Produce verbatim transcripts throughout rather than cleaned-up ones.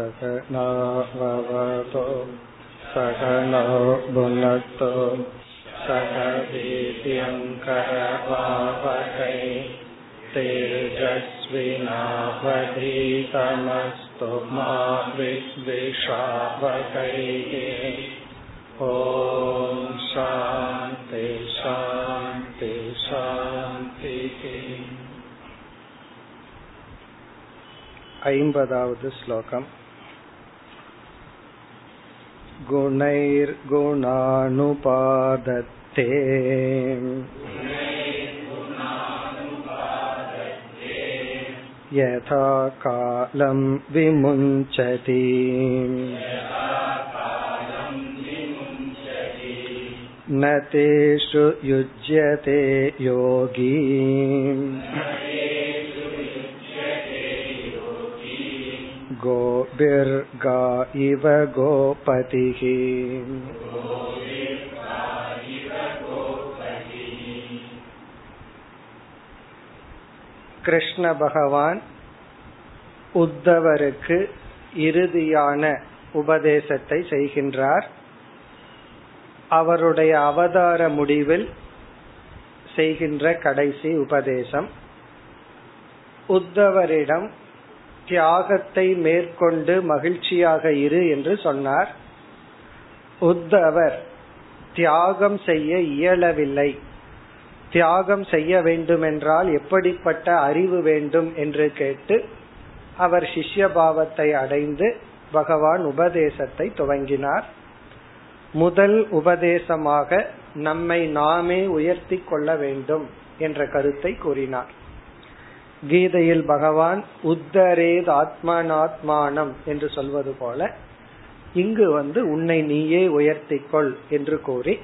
சகநாவவதோ சகனோ புனக்தோ சக வீர்யங்கரவாவகை தேஜஸ்வினாவதீதமஸ்து மா வித்விஷாவகை. ஓம் சாந்தி சாந்தி சாந்தி. ஐம்பதாவது ஸ்லோகம். குணைர் குணானுபாதத்தே யதா காலம் விமுஞ்சதி ந தேஷு யுஜ்யதே யோகி. கோபிர்கா இவ கோபதிஹி. கிருஷ்ண பகவான் உத்தவருக்கு இறுதியான உபதேசத்தை செய்கின்றார். அவருடைய அவதார முடிவில் செய்கின்ற கடைசி உபதேசம். உத்தவரிடம் தியாகத்தை மேற்கொண்டு மகிழ்ச்சியாக இரு என்று சொன்னார். உத்தவர் தியாகம் செய்ய இயலவில்லை, தியாகம் செய்ய வேண்டுமென்றால் எப்படிப்பட்ட அறிவு வேண்டும் என்று கேட்டு அவர் சிஷ்ய பாவத்தை அடைந்து பகவான் உபதேசத்தை துவங்கினார். முதல் உபதேசமாக நம்மை நாமே உயர்த்தி கொள்ள வேண்டும் என்ற கருத்தை கூறினார். கீதையில் பகவான் உத்தரேத் ஆத்மநாத்மானம் என்று சொல்வது போல இங்கு வந்து உன்னை நீயே உயர்த்திக்கொள் என்று கூறி,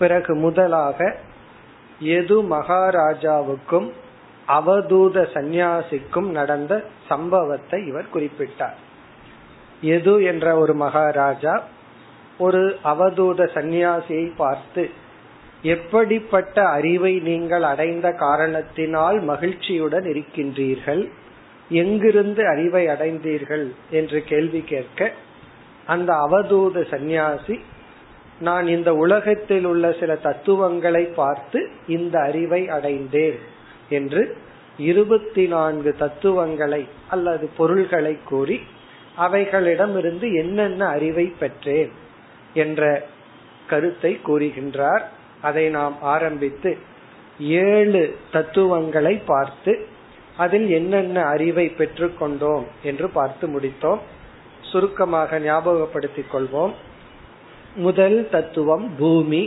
பிறகு முதலாக எது மகாராஜாவுக்கும் அவதூத சந்நியாசிக்கும் நடந்த சம்பவத்தை இவர் குறிப்பிட்டார். எது என்ற ஒரு மகாராஜா ஒரு அவதூத சந்நியாசியை பார்த்து, எப்படிப்பட்ட அறிவை நீங்கள் அடைந்த காரணத்தினால் மகிழ்ச்சியுடன் இருக்கின்றீர்கள், எங்கிருந்து அறிவை அடைந்தீர்கள் என்று கேள்வி கேட்க, அந்த அவதூத சந்நியாசி, நான் இந்த உலகத்தில் உள்ள சில தத்துவங்களை பார்த்து இந்த அறிவை அடைந்தேன் என்று இருபத்தி நான்கு தத்துவங்களை அல்லது பொருள்களை கூறி, அவைகளிடமிருந்து என்னென்ன அறிவை பெற்றேன் என்ற கருத்தை கூறுகின்றார். அதை நாம் ஆரம்பித்து ஏழு தத்துவங்களை பார்த்து அதில் என்னென்ன அறிவை பெற்றுக்கொண்டோம் என்று பார்த்து முடித்தோம். சுருக்கமாக ஞாபகப்படுத்திக் கொள்வோம். முதல் தத்துவம் பூமி.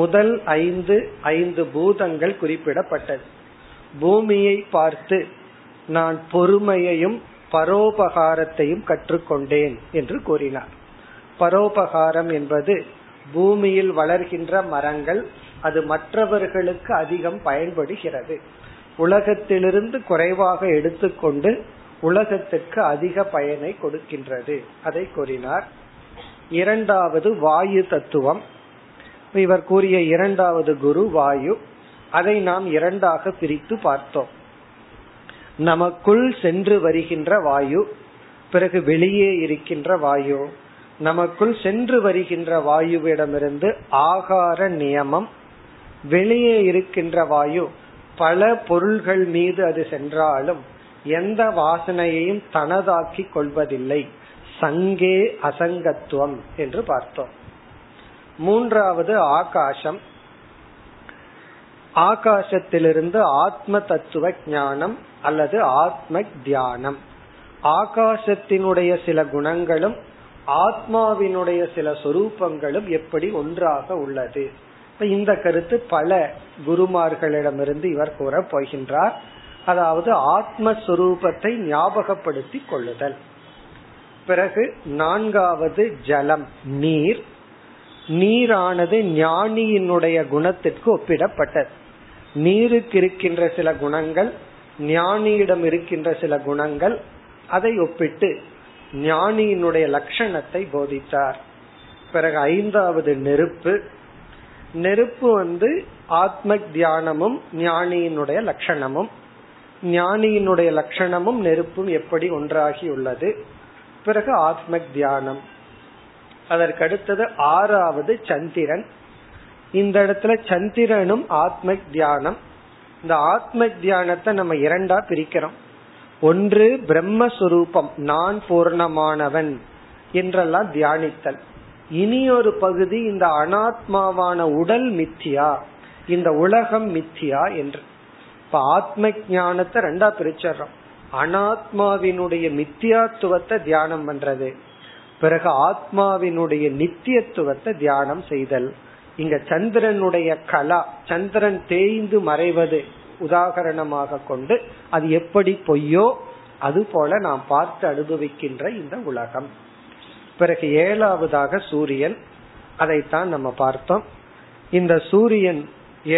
முதல் ஐந்து ஐந்து பூதங்கள் குறிப்பிடப்பட்டது. பூமியை பார்த்து நான் பொறுமையையும் பரோபகாரத்தையும் கற்றுக்கொண்டேன் என்று கூறினார். பரோபகாரம் என்பது பூமியில் வளர்கின்ற மரங்கள், அது மற்றவர்களுக்கு அதிகம் பயன்படுகிறது. உலகத்திலிருந்து குறைவாக எடுத்துக்கொண்டு உலகத்துக்கு அதிக பயனை கொடுக்கின்றது, அதை கூறினார். இரண்டாவது வாயு தத்துவம். இவர் கூறிய இரண்டாவது குரு வாயு. அதை நாம் இரண்டாக பிரித்து பார்த்தோம். நமக்குள் சென்று வருகின்ற வாயு, பிறகு வெளியே இருக்கின்ற வாயு. நமக்குள் சென்று வருகின்ற வாயுவிடமிருந்து ஆகார நியமம், வெளியே இருக்கின்ற வாயு பல பொருள்கள் மீது அது சென்றாலும் எந்த வாசனையையும் தனதாக்கி கொள்வதில்லை. சங்கே அசங்கத்துவம் என்று பார்த்தோம். மூன்றாவது ஆகாசம். ஆகாசத்திலிருந்து ஆத்ம தத்துவ ஞானம் அல்லது ஆத்ம தியானம். ஆகாசத்தினுடைய சில குணங்களும் ஆத்மாவினுடைய சில சொரூபங்களும் எப்படி ஒன்றாக உள்ளது. இந்த கருத்து பல குருமார்களிடமிருந்து இவர் கூற போகின்றார். அதாவது ஆத்மஸ்வரூபத்தை ஞாபகப்படுத்தி கொள்ளுதல். பிறகு நான்காவது ஜலம், நீர். நீரானது ஞானியினுடைய குணத்திற்கு ஒப்பிடப்பட்டது. நீருக்கு இருக்கின்ற சில குணங்கள், ஞானியிடம் இருக்கின்ற சில குணங்கள், அதை ஒப்பிட்டு ஞானியினுடைய லட்சணத்தை போதித்தார். பிறகு ஐந்தாவது நெருப்பு. நெருப்பு வந்து ஆத்ம தியானமும் ஞானியினுடைய லட்சணமும், ஞானியினுடைய லட்சணமும் நெருப்பும் எப்படி ஒன்றாகி உள்ளது. பிறகு ஆத்ம தியானம். அதற்கடுத்தது ஆறாவது சந்திரன். இந்த இடத்துல சந்திரனும் ஆத்ம தியானம். இந்த ஆத்ம தியானத்தை நம்ம இரண்டா பிரிக்கிறோம். ஒன்று பிரம்மஸ்வரூபம், நான் பூர்ணமானவன் என்றெல்லாம் தியானித்தல். இனி ஒரு பகுதி இந்த அனாத்மாவான உடல் மித்தியா, இந்த உலகம் மித்தியா என்று. இப்ப ஆத்ம ஞானத்தை ரெண்டா பிரிச்சர்றோம். அனாத்மாவினுடைய மித்தியாத்துவத்தை தியானம் பண்றது, பிறகு ஆத்மாவினுடைய நித்தியத்துவத்தை தியானம் செய்தல். இங்க சந்திரனுடைய கலா, சந்திரன் தேய்ந்து மறைவது உதாகரணமாக கொண்டு, அது எப்படி பொய்யோ அது போல நாம் பார்த்து அனுபவிக்கின்ற இந்த உலகம். பிறகு ஏழாவதாக சூரியன், அதைத்தான் நம்ம பார்த்தோம். இந்த சூரியன்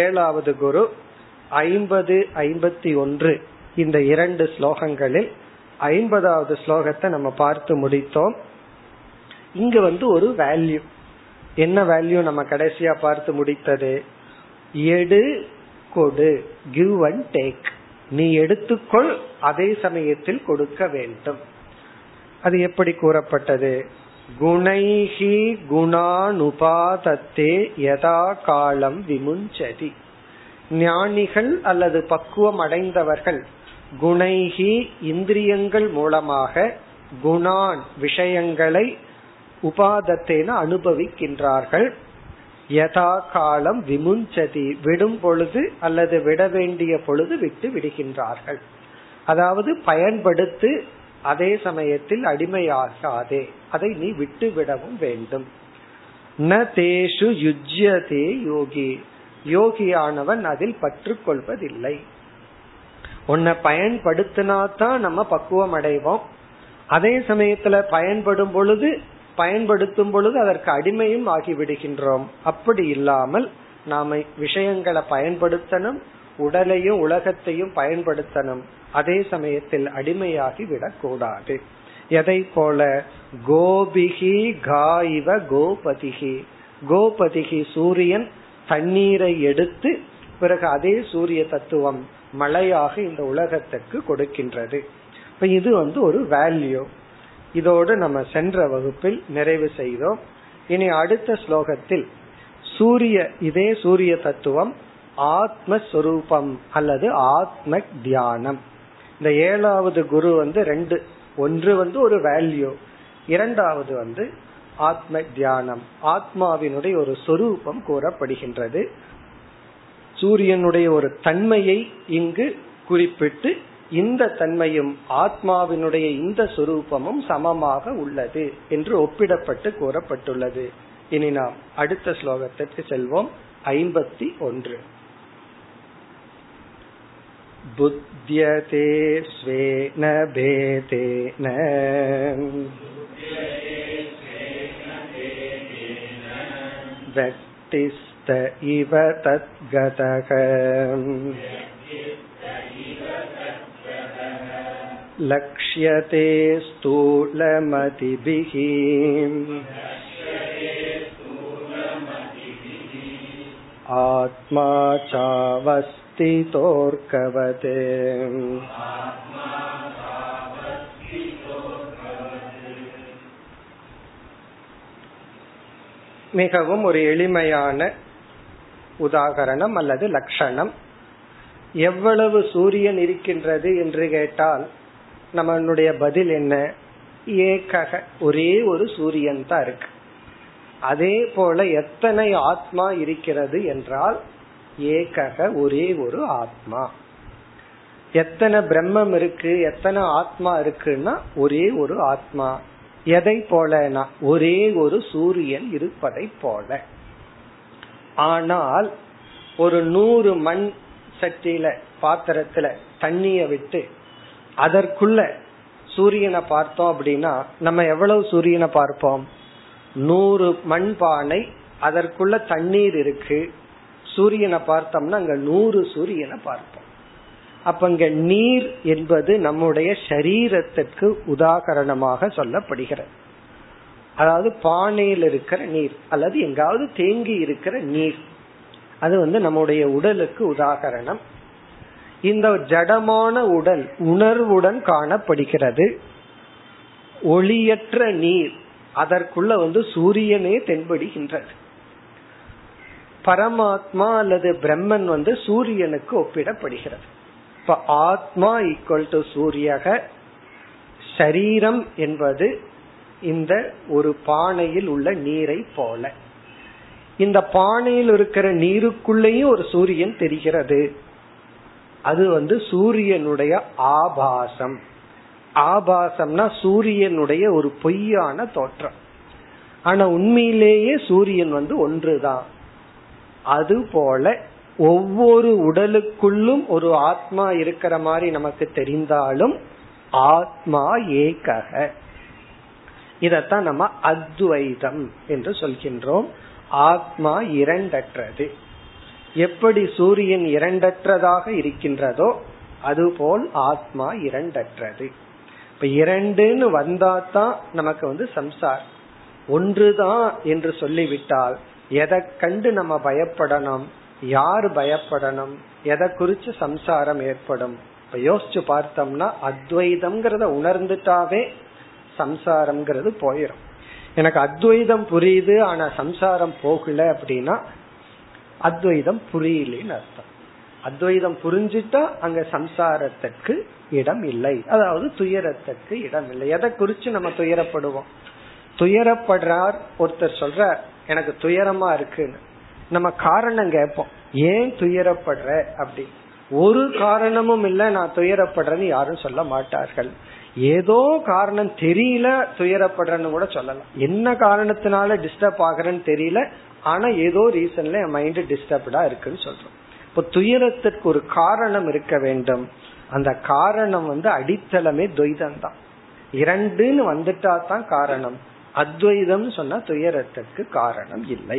ஏழாவது குரு. ஐம்பது ஐம்பத்தி ஒன்று இந்த இரண்டு ஸ்லோகங்களில் ஐம்பதாவது ஸ்லோகத்தை நம்ம பார்த்து முடித்தோம். இங்கு வந்து ஒரு வேல்யூ, என்ன வேல்யூ நம்ம கடைசியா பார்த்து முடித்தது? எடு கொடு, give and take. நீ எடுத்துக்கொள், அதே சமயத்தில் கொடுக்க வேண்டும். அது எப்படி கூறப்பட்டது? குணைஹி குணானுபாதத்தே யதா காலம் விமுஞ்சதி. ஞானிகள் அல்லது பக்குவம் அடைந்தவர்கள் குணைஹி இந்திரியங்கள் மூலமாக குணான் விஷயங்களை உபாதத்தேன அனுபவிக்கின்றார்கள். யதா காலம் விமுஞ்சதி, விடும் பொழுது அல்லது விட வேண்டிய பொழுது விட்டு விடுகின்றார்கள். அதாவது பயன்படுத்து, அதே சமயத்தில் அடிமையாகாதே, அதை நீ விட்டு விடவும் வேண்டும். ந தேஷு யுஜ்யதே யோகி, யோகியானவன் அதில் பற்று கொள்வதில்லை. உன்னை பயன்படுத்தினாதான் நம்ம பக்குவம் அடைவோம். அதே சமயத்துல பயன்படும் பொழுது பயன்படுத்தும் பொழுது அதற்கு அடிமையும் ஆகிவிடுகின்றோம். அப்படி இல்லாமல் நாம விஷயங்களை பயன்படுத்தணும், உடலையும் உலகத்தையும் பயன்படுத்தணும், அதே சமயத்தில் அடிமையாகி விடக்கூடாது. எதை போல? கோபிகி காய்வ கோபதிகி, கோபதிகி சூரியன் தண்ணீரை எடுத்து பிறகு அதே சூரிய தத்துவம் மழையாக இந்த உலகத்துக்கு கொடுக்கின்றது. இப்ப இது வந்து ஒரு வேல்யூ. இதோடு நம்ம சென்ற வகுப்பில் நிறைவு செய்தோம். இனி அடுத்த ஸ்லோகத்தில் சூரிய இதே சூரிய தத்துவம் ஆத்மஸ்வரூபம் அல்லது ஆத்ம தியானம். இந்த ஏழாவது குரு வந்து ரெண்டு, ஒன்று வந்து ஒரு வேல்யூ, இரண்டாவது வந்து ஆத்ம தியானம். ஆத்மாவினுடைய ஒரு சொரூபம் கூறப்படுகின்றது. சூரியனுடைய ஒரு தன்மையை இங்கு குறிப்பிட்டு இந்த தன்மையும் ஆத்மாவினுடைய இந்த சொரூபமும் சமமாக உள்ளது என்று ஒப்பிடப்பட்டு கூறப்பட்டுள்ளது. இனி நாம் அடுத்த ஸ்லோகத்திற்கு செல்வோம். ஐம்பத்தி ஒன்று. புத்யதே ஸ்வேன பேதேன வக்திஸ்த இவ தத்கதக லக்ஷ்யதே ஸ்தூலமதிபிஹி ஆத்மா சாவஸ்தி தோர்கவதே. மிகவும் ஒரு எளிமையான உதாகரணம் அல்லது லட்சணம். எவ்வளவு சூரியன் இருக்கின்றது என்று கேட்டால் நம்மளுடைய பதில் என்ன? ஏக, ஒரே ஒரு சூரியன் தான் இருக்கு. அதே போல எத்தனை ஆத்மா இருக்கிறது என்றால் ஏக, ஒரே ஒரு ஆத்மா. எத்தனை பிரம்மம் இருக்கு, எத்தனை ஆத்மா இருக்குன்னா ஒரே ஒரு ஆத்மா. எதை போலனா ஒரே ஒரு சூரியன் இருப்பதை போல. ஆனால் ஒரு நூறு மண் சட்டியில பாத்திரத்துல தண்ணிய விட்டு அதற்குள்ள சூரியனை பார்த்தோம் அப்படின்னா நம்ம எவ்வளவு சூரியனை பார்ப்போம்? நூறு மண் பானை, அதற்குள்ள தண்ணீர் இருக்கு, சூரியனை பார்த்தோம்னா அங்க நூறு சூரியனை பார்ப்போம். அப்ப இங்க நீர் என்பது நம்முடைய சரீரத்திற்கு உதாகரணமாக சொல்லப்படுகிறது. அதாவது பானையில் இருக்கிற நீர் அல்லது எங்காவது தேங்கி இருக்கிற நீர், அது வந்து நம்முடைய உடலுக்கு உதாகரணம். இந்த ஜடமான உடல் உணர்வுடன் காணப்படுகிறது. ஒளியற்ற நீர், அதற்குள்ள வந்து சூரியனே தென்படுகின்றது. பரமாத்மா அல்லது பிரம்மன் வந்து சூரியனுக்கு ஒப்பிடப்படுகிறது. இப்ப ஆத்மா ஈக்குவல் டு சூரியக, சரீரம் என்பது இந்த ஒரு பானையில் உள்ள நீரை போல. இந்த பானையில் இருக்கிற நீருக்குள்ளேயும் ஒரு சூரியன் தெரிகிறது. அது வந்து சூரியனுடைய ஆபாசம். ஆபாசம்னா சூரியனுடைய ஒரு பொய்யான தோற்றம். ஆனா உண்மையிலேயே சூரியன் வந்து ஒன்றுதான். அது போல ஒவ்வொரு உடலுக்குள்ளும் ஒரு ஆத்மா இருக்கிற மாதிரி நமக்கு தெரிந்தாலும் ஆத்மா ஏகக. இதத்தான் நம்ம அத்வைதம் என்று சொல்கின்றோம். ஆத்மா இரண்டற்றது. எப்படி சூரியன் இரண்டற்றதாக இருக்கின்றதோ அதுபோல் ஆத்மா இரண்டற்றது. இப்ப இரண்டுன்னு வந்தாதான் நமக்கு வந்து சம்சார். ஒன்றுதான் என்று சொல்லிவிட்டால் எதை கண்டு நம்ம பயப்படணும்? யார் பயப்படணும்? எதை குறிச்சு சம்சாரம் ஏற்படும்? இப்ப யோசிச்சு பார்த்தோம்னா அத்வைதம்ங்கிறத உணர்ந்துட்டாவே சம்சாரம்ங்கிறது போயிடும். எனக்கு அத்வைதம் புரியுது ஆனா சம்சாரம் போகல அப்படின்னா அத்வைதம் புரியலன்னு அர்த்தம். அத்வைதம் புரிஞ்சுட்டா அங்க சம்சாரத்துக்கு இடம் இல்லை, அதாவது துயரத்துக்கு இடம் இல்லை. எதை குறிச்சு நம்ம துயரப்படுவோம்? துயரப்படுறார் ஒருத்தர் சொல்ற எனக்கு துயரமா இருக்குன்னு, நம்ம காரணம் கேட்போம், ஏன் துயரப்படுற அப்படி. ஒரு காரணமும் இல்ல நான் துயரப்படுறேன்னு யாரும் சொல்ல மாட்டார்கள். ஏதோ காரணம் தெரியல துயரப்படுறன்னு கூட சொல்லலாம். என்ன காரணத்தினால டிஸ்டர்ப் ஆகுறன்னு தெரியல, ஆனா ஏதோ ரீசன்ல என் மைண்ட் டிஸ்டர்ப்டா இருக்குன்னு சொல்றோம். இப்போ துயரத்திற்கு ஒரு காரணம் இருக்க வேண்டும். அந்த காரணம் வந்து அடித்தளமே துவைதம் தான். இரண்டுன்னு வந்துட்டா தான் காரணம். அத்வைதம் சொன்னா துயரத்திற்கு காரணம் இல்லை.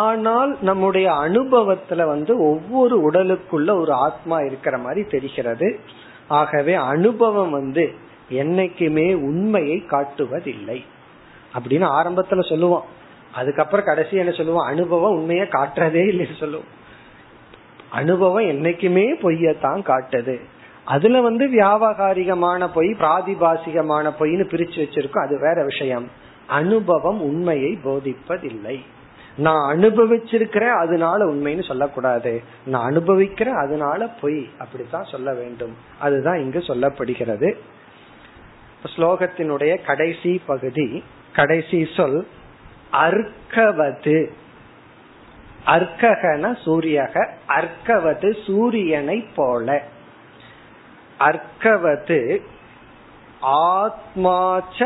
ஆனால் நம்முடைய அனுபவத்துல வந்து ஒவ்வொரு உடலுக்குள்ள ஒரு ஆத்மா இருக்கிற மாதிரி தெரிகிறது. ஆகவே அனுபவம் வந்து என்னைக்குமே உண்மையை காட்டுவதில்லை அப்படின்னு ஆரம்பத்துல சொல்லுவோம். அதுக்கப்புறம் கடைசி என்ன சொல்லுவோம்? அனுபவம் உண்மையை காட்டுறதே இல்லைன்னு சொல்லுவோம். அனுபவம் என்னைக்குமே பொய்யத்தான் காட்டுது. அதுல வந்து வியாபகாரிகமான பொய், பிராதிபாசிகமான பொய்ன்னு பிரிச்சு வச்சிருக்கோம், அது வேற விஷயம். அனுபவம் உண்மையை போதிப்பதில்லை. நான் அனுபவிச்சிருக்கிறேன் அதனால உண்மைன்னு சொல்லக்கூடாது, நான் அனுபவிக்கிறேன் அதனால பொய், அப்படித்தான் சொல்ல வேண்டும். அதுதான் இங்கு சொல்லப்படுகிறது. ஸ்லோகத்தினுடைய கடைசி பகுதி, கடைசி சொல் அர்க்கவது. அர்க்ககன சூரியக, அர்க்கவது சூரியனை போல. அர்க்கவது ஆத்மாச்ச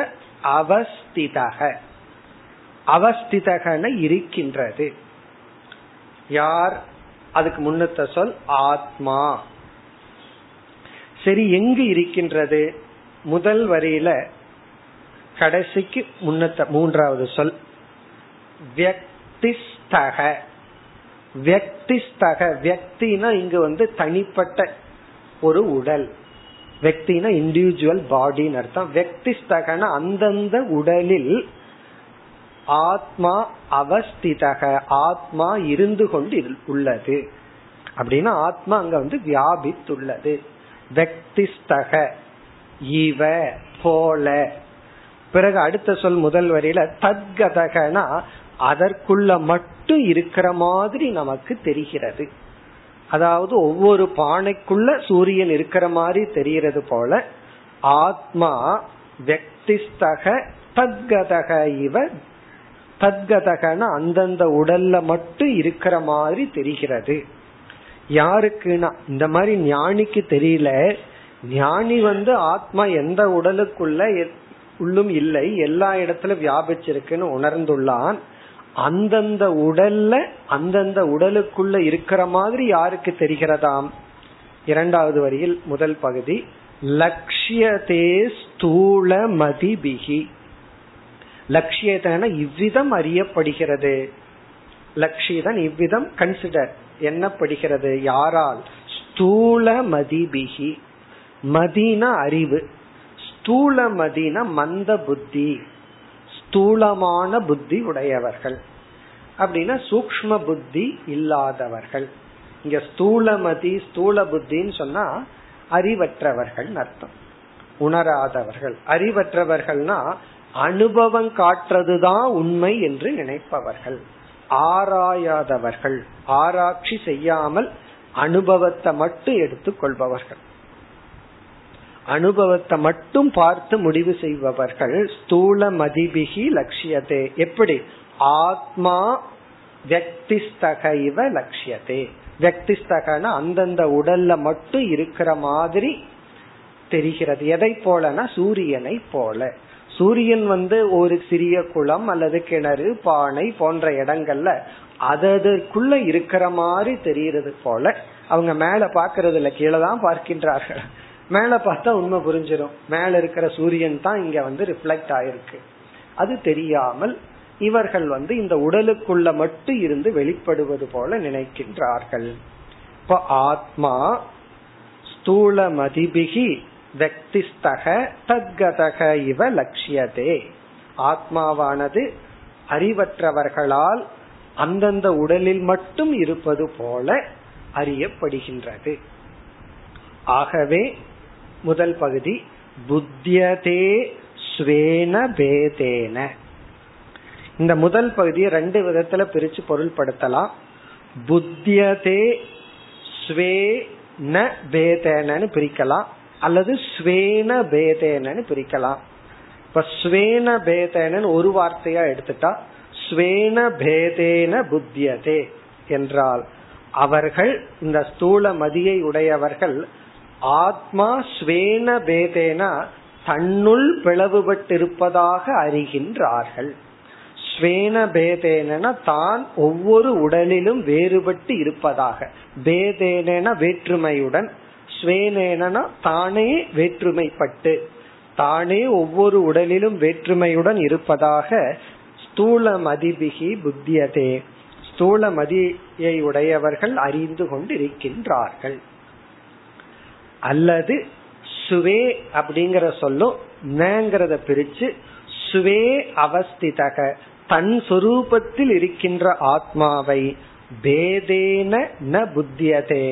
அவஸ்திதக. அவஸ்திதகன இருக்கின்றது. யார்? அதுக்கு முன்னத்த சொல் ஆத்மா. சரி, எங்கு இருக்கின்றது? முதல் வரியில கடைசிக்கு முன்னத்த மூன்றாவது சொல் வியக்திஸ்தக. வியக்திஸ்தக, வியக்தினா இங்கு வந்து தனிப்பட்ட ஒரு உடல், வியக்தினா இண்டிவிஜுவல் பாடின்னு அர்த்தம். வியக்திஸ்தகன அந்தந்த உடலில் ஆத்மா அவஸ்திதக, ஆத்மா இருந்து கொண்டு உள்ளது. அப்படின்னா ஆத்மா அங்க வந்து வியாபித்துள்ளது. வியக்திஸ்தக இவ போல. பிறகு அடுத்த சொல் முதல் வரியில தத்கதகனா அதற்குள்ள மட்டும் இருக்கிற மாதிரி நமக்கு தெரிகிறது. அதாவது ஒவ்வொரு பானைக்குள்ள சூரியன் இருக்கிற மாதிரி தெரிகிறது போல ஆத்மா வியக்திஸ்தக தத்கதக இவ. தத்கதகன அந்தந்த உடல்ல மட்டும் இருக்கிற மாதிரி தெரிகிறது. யாருக்குன்னா இந்த மாதிரி ஞானிக்கு தெரியல. ஞானி வந்து ஆத்மா எந்த உடலுக்குள்ள உள்ளும் இல்லை, எல்லா இடத்துல வியாபிச்சிருக்குன்னு உணர்ந்துள்ளான். அந்தந்த உடல்ல அந்தந்த உடலுக்குள்ள இருக்கிற மாதிரி யாருக்கு தெரிகிறதாம்? இரண்டாவது வரியில் முதல் பகுதி லக்ஷ்யதே ஸ்தூல மதிபிகி. லட்சியதன இவ்விதம் அறியப்படுகிறது. லட்சியதன் இவ்விதம் கன்சிடர் என்னப்படுகிறது யாரால்? ஸ்தூல மதிபிகி. மதினா அறிவு, ஸ்தூல மதினா மந்த புத்தி, ஸ்தூலமான புத்தி உடையவர்கள். அப்படின்னா சூக்ஷ்ம புத்தி இல்லாதவர்கள். இங்க ஸ்தூல மதி ஸ்தூல புத்தின்னு சொன்னா அறிவற்றவர்கள் அர்த்தம். உணராதவர்கள். அறிவற்றவர்கள்னா அனுபவம் காட்டுறதுதான் உண்மை என்று நினைப்பவர்கள், ஆராயாதவர்கள், ஆராய்ச்சி செய்யாமல் அனுபவத்தை மட்டும் எடுத்துக் கொள்பவர்கள், அனுபவத்தை மட்டும் பார்த்து முடிவு செய்பவர்கள். ஸ்தூல மதிபிகி லட்சியதே, எப்படி ஆத்மா வக்திஸ்தகைவ லட்சியதே, வக்திஸ்தகனா அந்தந்த உடல்ல மட்டும் இருக்கிற மாதிரி தெரிகிறது. எதை போலனா சூரியனை போல. சூரியன் வந்து ஒரு சிறிய குளம் அல்லது கிணறு பானை போன்ற இடங்கள்ல அதற்குள்ள இருக்கிற மாதிரி தெரிகிறது போல. அவங்க மேல பாக்குறது இல்ல, கீழே தான் பார்க்கின்றார்கள். மேல பார்த்தா உண்மை புரிஞ்சிடும், மேல இருக்கிற சூரியன் தான் இங்க வந்து ரிஃப்ளெக்ட் ஆயிருக்கு, அது தெரியாமல் இவர்கள் வந்து இந்த உடலுக்குள்ள மட்டும் இருந்து வெளிப்படுவது போல நினைக்கின்றார்கள். இப்ப ஆத்மா ஸ்தூல மதிபிகி வக்திஸ்தக தத்கதக இவ லட்சியதே, ஆத்மாவானது அறிவற்றவர்களால் அந்தந்த உடலில் மட்டும் இருப்பது போல அறியப்படுகின்றது. ஆகவே முதல் பகுதி புத்தியதே ஸ்வேன பேதேன. இந்த முதல் பகுதியை ரெண்டு விதத்துல பிரிச்சு பொருள்படுத்தலாம். புத்தியதே ஸ்வேன பேதேனன்னு பிரிக்கலாம், அல்லது ஸ்வேன பேதேனன்னு பிரிக்கலாம். இப்ப ஸ்வேன பேதேனன்னு ஒரு வார்த்தையா எடுத்துட்டா, ஸ்வேன பேதேன புத்தியதே என்றால் அவர்கள், இந்த ஸ்தூல மதியை உடையவர்கள், ஆத்மா ஸ்வேன பேதேனா தன்னுள் பிளவுபட்டிருப்பதாக அறிகின்றார்கள். ஸ்வேன பேதேனா தான் ஒவ்வொரு உடலிலும் வேறுபட்டு இருப்பதாக, பேதேனா வேற்றுமையுடன், ஸ்வேனேனா தானே வேற்றுமைப்பட்டு, தானே ஒவ்வொரு உடலிலும் வேற்றுமையுடன் இருப்பதாக ஸ்தூல மதிபிகி புத்தியதே, ஸ்தூல மதியை உடையவர்கள் அறிந்து கொண்டிருக்கின்றார்கள். அல்லது சுவே அப்படிங்கிற சொல்லும் நங்கிறத பிரிச்சு சுவே அவஸ்திதக தன் சொரூபத்தில் இருக்கின்ற ஆத்மாவை பேதேன ந புத்தியதே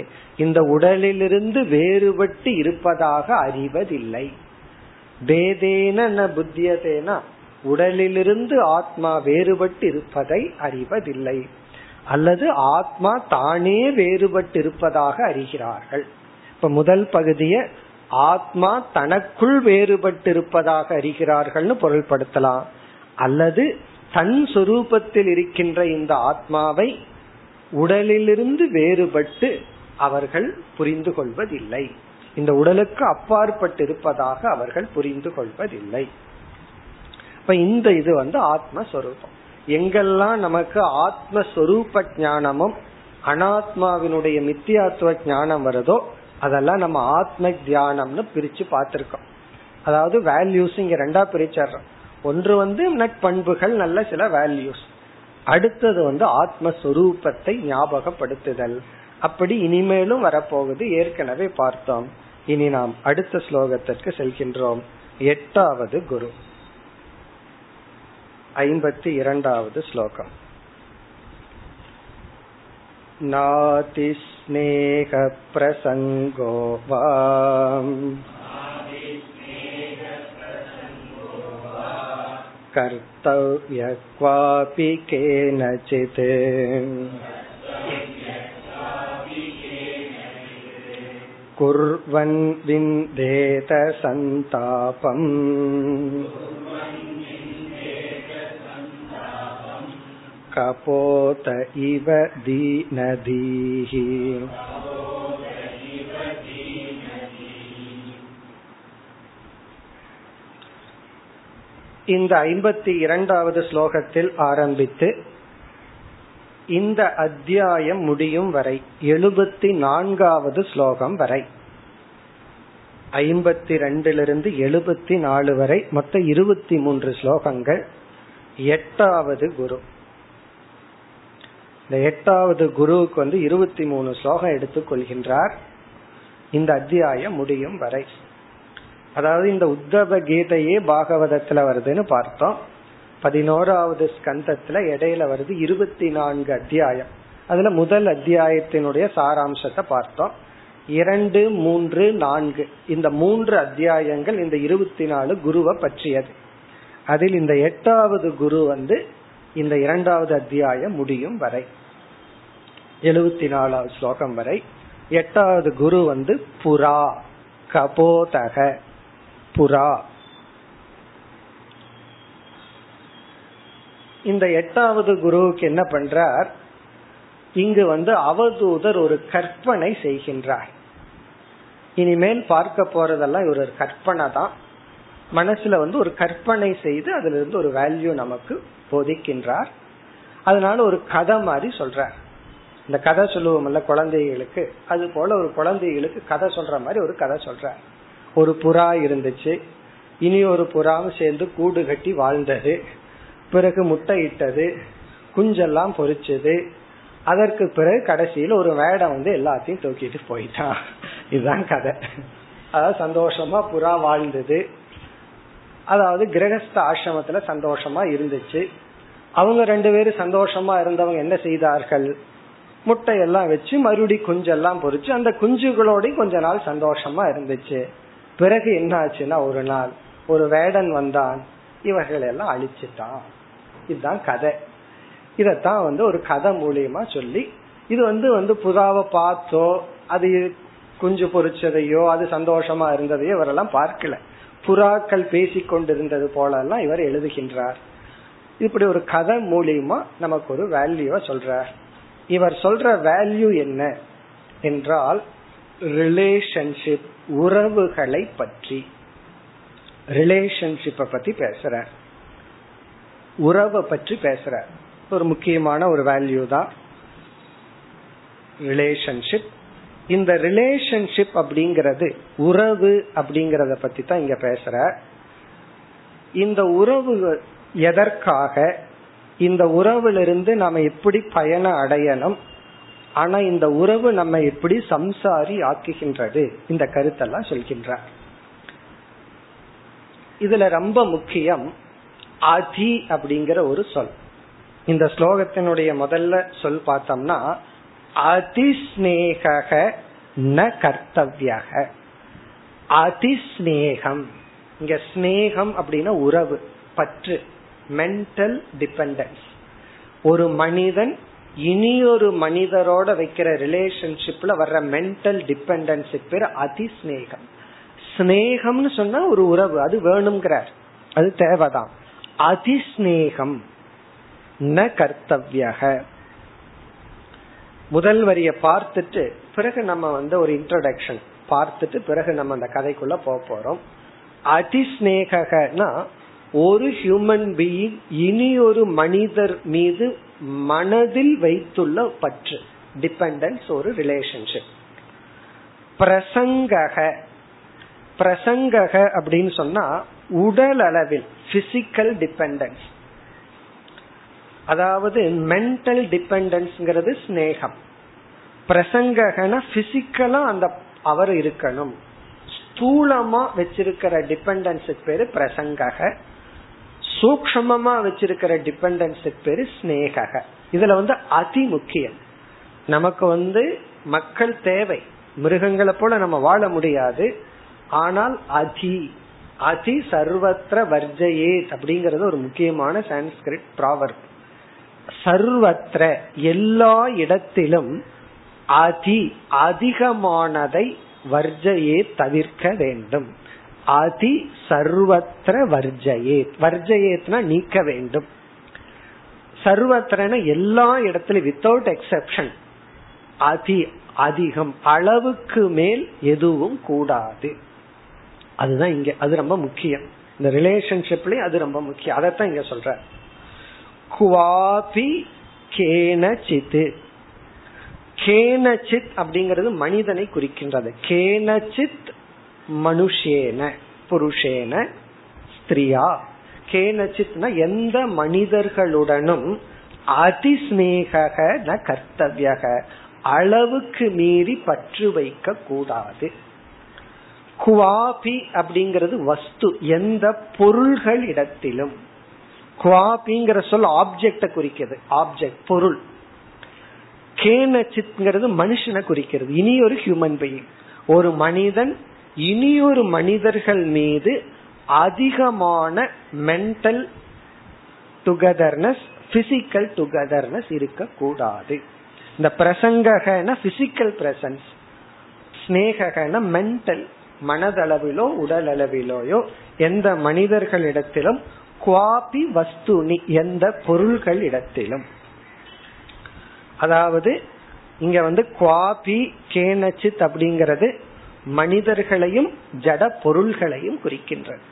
இந்த உடலிலிருந்து வேறுபட்டு இருப்பதாக அறிவதில்லை. பேதேன ந புத்தியதேனா உடலிலிருந்து ஆத்மா வேறுபட்டு இருப்பதை அறிவதில்லை, அல்லது ஆத்மா தானே வேறுபட்டு இருப்பதாக அறிகிறார்கள். இப்ப முதல் பகுதியை ஆத்மா தனக்குள் வேறுபட்டு இருப்பதாக அறிகிறார்கள்னு பொருள்படுத்தலாம், அல்லது தன் சொரூபத்தில் இருக்கின்ற இந்த ஆத்மாவை உடலிலிருந்து வேறுபட்டு அவர்கள் புரிந்து கொள்வதில்லை, இந்த உடலுக்கு அப்பாற்பட்டு இருப்பதாக அவர்கள் புரிந்து கொள்வதில்லை. இப்ப இந்த இது வந்து ஆத்மஸ்வரூபம். எங்கெல்லாம் நமக்கு ஆத்மஸ்வரூப ஞானமும் அனாத்மாவினுடைய மித்தியாத்துவ ஞானம் வருதோ அதெல்லாம் நம்ம ஆத்ம தியானம்னு பிரிச்சு பார்த்திருக்கோம். அதாவது வேல்யூஸ் இங்க ரெண்டா பிரிச்சறோம். ஒன்று வந்து நட்பண்புகள், நல்ல சில வேல்யூஸ். அடுத்தது வந்து ஆத்மஸ்வரூபத்தை ஞாபகப்படுத்துதல். அப்படி இனிமேலும் வரப்போகுது, ஏற்கனவே பார்த்தோம். இனி நாம் அடுத்த ஸ்லோகத்திற்கு செல்கின்றோம். எட்டாவது குரு, ஐம்பத்தி இரண்டாவது ஸ்லோகம். நாதி ஸ்நேக பிரசங்கோ வா கர்த்தவ்ய க்வாபி கேனசித் குர்வன் விந்தேத சந்தாபம் கபோத இவ தீநதீஹி. இந்த ஐம்பத்தி இரண்டாவது ஸ்லோகத்தில் ஆரம்பித்து இந்த அத்தியாயம் முடியும் வரை, எழுபத்தி நான்காவது ஸ்லோகம் வரை, ஐம்பத்தி ரெண்டிலிருந்து எழுபத்தி நாலு வரை மொத்தம் இருபத்தி மூன்று ஸ்லோகங்கள். எட்டாவது குரு, இந்த எட்டாவது குருவுக்கு வந்து இருபத்தி மூணு ஸ்லோகம் எடுத்துக்கொள்கின்றார் இந்த அத்தியாயம் முடியும் வரை. அதாவது இந்த உத்தவ கீதையே பாகவதத்துல வருதுன்னு பார்த்தோம். பதினோராவது ஸ்கந்தத்துல இடையில வருது இருபத்தி நான்கு அத்தியாயம். அதுல முதல் அத்தியாயத்தினுடைய சாராம்சத்தை பார்த்தோம். இரண்டு மூன்று நான்கு இந்த மூன்று அத்தியாயங்கள் இந்த இருபத்தி நாலு குருவை பற்றியது. அதில் இந்த எட்டாவது குரு வந்து இந்த இரண்டாவது அத்தியாயம் முடியும் வரை எழுபத்தி நாலாவது ஸ்லோகம் வரை எட்டாவது குரு வந்து புரா கபோதக. புரா இந்த எட்டாவது குருவுக்கு என்ன பண்றார், இங்கு வந்து அவதூதர் ஒரு கற்பனை செய்கின்றார். இனிமேல் பார்க்க போறதெல்லாம் ஒரு கற்பனை தான். மனசுல வந்து ஒரு கற்பனை செய்து அதுல இருந்து ஒரு வேல்யூ நமக்கு போதிக்கின்றார். அதனால ஒரு கதை மாதிரி சொல்றார். இந்த கதை சொல்லுவோம்ல குழந்தைகளுக்கு, அது போல ஒரு குழந்தைகளுக்கு கதை சொல்ற மாதிரி ஒரு கதை சொல்றார். ஒரு புறா இருந்துச்சு, இனி ஒரு புறாவும் சேர்ந்து கூடு கட்டி வாழ்ந்தது, பிறகு முட்டை இட்டது, குஞ்செல்லாம் பொறிச்சது, அதற்கு பிறகு கடைசியில ஒரு வேடம் வந்து எல்லாத்தையும் தூக்கிட்டு போயிட்டான். இதுதான் கதை. அதாவது சந்தோஷமா புறா வாழ்ந்தது, அதாவது கிரகஸ்த ஆசிரமத்துல சந்தோஷமா இருந்துச்சு. அவங்க ரெண்டு பேரும் சந்தோஷமா இருந்தவங்க என்ன செய்தார்கள், முட்டையெல்லாம் வச்சு மறுபடி குஞ்செல்லாம் பொறிச்சு அந்த குஞ்சுகளோடையும் கொஞ்ச நாள் சந்தோஷமா இருந்துச்சு. பிறகு என்ன ஆச்சுன்னா ஒரு நாள் ஒரு வேடன் வந்தான், இவர்கள் எல்லாம் அழிச்சுட்டான். இதுதான் கதை. இதத்தான் வந்து ஒரு கதை மூலியமா சொல்லி, இது வந்து வந்து புறாவை பார்த்தோ அது குஞ்சு பொறிச்சதையோ அது சந்தோஷமா இருந்ததையோ இவரெல்லாம் பார்க்கல, புறாக்கள் பேசி கொண்டிருந்தது போல எல்லாம் இவர் எழுதுகின்றார். இப்படி ஒரு கதை மூலியமா நமக்கு ஒரு வேல்யூவை சொல்றார். இவர் சொல்ற வேல்யூ என்ன என்றால் ரிலேஷன்ஷிப், உறவுகளை பற்றி, ரிலேஷன்ஷிப்பை பத்தி பேசுற, உறவை பற்றி பேசுற ஒரு முக்கியமான ஒரு வேல்யூ தான் ரிலேஷன்ஷிப். இந்த ரிலேஷன்ஷிப் அப்படிங்கறது உறவு அப்படிங்கறத பத்தி தான் இங்க பேசுற. இந்த உறவு எதற்காக, இந்த உறவிலிருந்து நாம எப்படி பயண அடையணும், ஆனா இந்த உறவு நம்ம எப்படி சம்சாரி ஆக்குகின்றது, இந்த கருத்தெல்லாம் சொல்கின்ற. இதுல ரொம்ப முக்கியம் அதி அப்படிங்கிற ஒரு சொல். இந்த ஸ்லோகத்தினுடைய முதல்ல சொல் பார்த்தோம்னா அதிஸ்நேக ந கர்த்தவ்யக. அதிஸ்நேகம், இங்க ஸ்நேகம் அப்படின்னா உறவு, பற்று, மென்டல் டிபெண்டன்ஸ். ஒரு மனிதன் இனியொரு மனிதரோட வைக்கிற ரிலேஷன்ஷிப்ல வர்ற மென்டல் டிபெண்டன்ஸுக்கு பேர் அதிஸ்நேகம். ஸ்நேகம்னு சொன்னா ஒரு உறவு, அது வேணுங்கிறார், அது தேவைதான். அதிஸ்நேகம் ந கர்த்தவ்யக. முதல் வரிய பார்த்துட்டு பிறகு நம்ம வந்து ஒரு இன்ட்ரோடக்ஷன் பார்த்துட்டு பிறகு நம்ம அந்த கதைக்குள்ள போக போறோம். அதிஸ்நேகனா ஒரு ஹியூமன் பீயிங் இனி ஒரு மனிதர் மீது மனதில் வைத்துள்ள பற்று, டிபெண்டன்ஸ், ஒரு ரிலேஷன்ஷிப். பிரசங்கக, பிரசங்கக அப்படின்னு சொன்னா உடல் அளவில் பிசிக்கல் டிபெண்டன்ஸ். அதாவது மென்டல் டிபெண்டன்ஸ்ங்கிறது ஸ்நேகம், பிரசங்ககனா பிசிக்கலா அந்த அவர் இருக்கணும், ஸ்தூலமா வச்சிருக்கிற டிபெண்டன்ஸுக்கு பேரு பிரசங்கக, சூக்ஷ்மமா வச்சிருக்கிற டிபெண்டன்ஸுக்கு பேரு ஸ்நேகக. இதுல வந்து அதி முக்கியம். நமக்கு வந்து மக்கள் தேவை, மிருகங்களை போல நம்ம வாழ முடியாது, ஆனால் அதி அதி சர்வத்திர வர்ஜயே அப்படிங்கறது ஒரு முக்கியமான சான்ஸ்கிரிட் ப்ராவர்ப். சர்வத்திர எல்லா இடத்திலும் அதி அதிகமானதை வர்ஜையே தவிர்க்க வேண்டும். அதி சர்வத்திர வர்ஜையே, வர்ஜையேத்னா நீக்க வேண்டும். சர்வத்திரன எல்லா இடத்திலும் வித்தவுட் எக்ஸெப்ஷன். அதி அதிகம், அளவுக்கு மேல் எதுவும் கூடாது. அதுதான் இங்க அது ரொம்ப முக்கியம். இந்த ரிலேஷன்ஷிப்லயும் அது ரொம்ப முக்கியம். அதத்தான் இங்க சொல்ற. குவாபி கேனசித், கேனசித் அப்படிங்கிறது மனிதனை குறிக்கின்றது. கேனசித் மனுஷேன புருஷேன ஸ்திரியா. கேனசித்னா எந்த மனிதர்களுடனும் அதிஸ்நேகக ந கர்த்தவ்யக, அளவுக்கு மீறி பற்று வைக்க கூடாது. குவாபி அப்படிங்கிறது வஸ்து, எந்த பொருள்கள் இடத்திலும். குவாபிங்கிற சொல் ஆப்ஜெக்ட குறிக்கிறது, ஆப்ஜெக்ட் பொருள். கேனச்சித்ங்கிறது மனுஷனை குறிக்கிறது. இனி ஒரு ஹியூமன் பீயிங், ஒரு மனிதன் இனியொரு மனிதர்கள் மீது அதிகமான மென்டல் டுகெதர்னஸ், பிசிக்கல் டுகெதர்னஸ் இருக்க கூடாது. இந்த பிரசங்ககன பிசிக்கல் பிரசன்ஸ், ஸ்நேககன மென்டல், மனதளவிலோ உடல் அளவிலோயோ எந்த மனிதர்களிடத்திலும், குவாபி வஸ்துனி எந்த பொருள்கள் இடத்திலும், அதாவது இங்க வந்து குவாபி கேனச்சித் அப்படிங்கிறது மனிதர்களையும் ஜட பொருள்களையும் குறிக்கின்றது.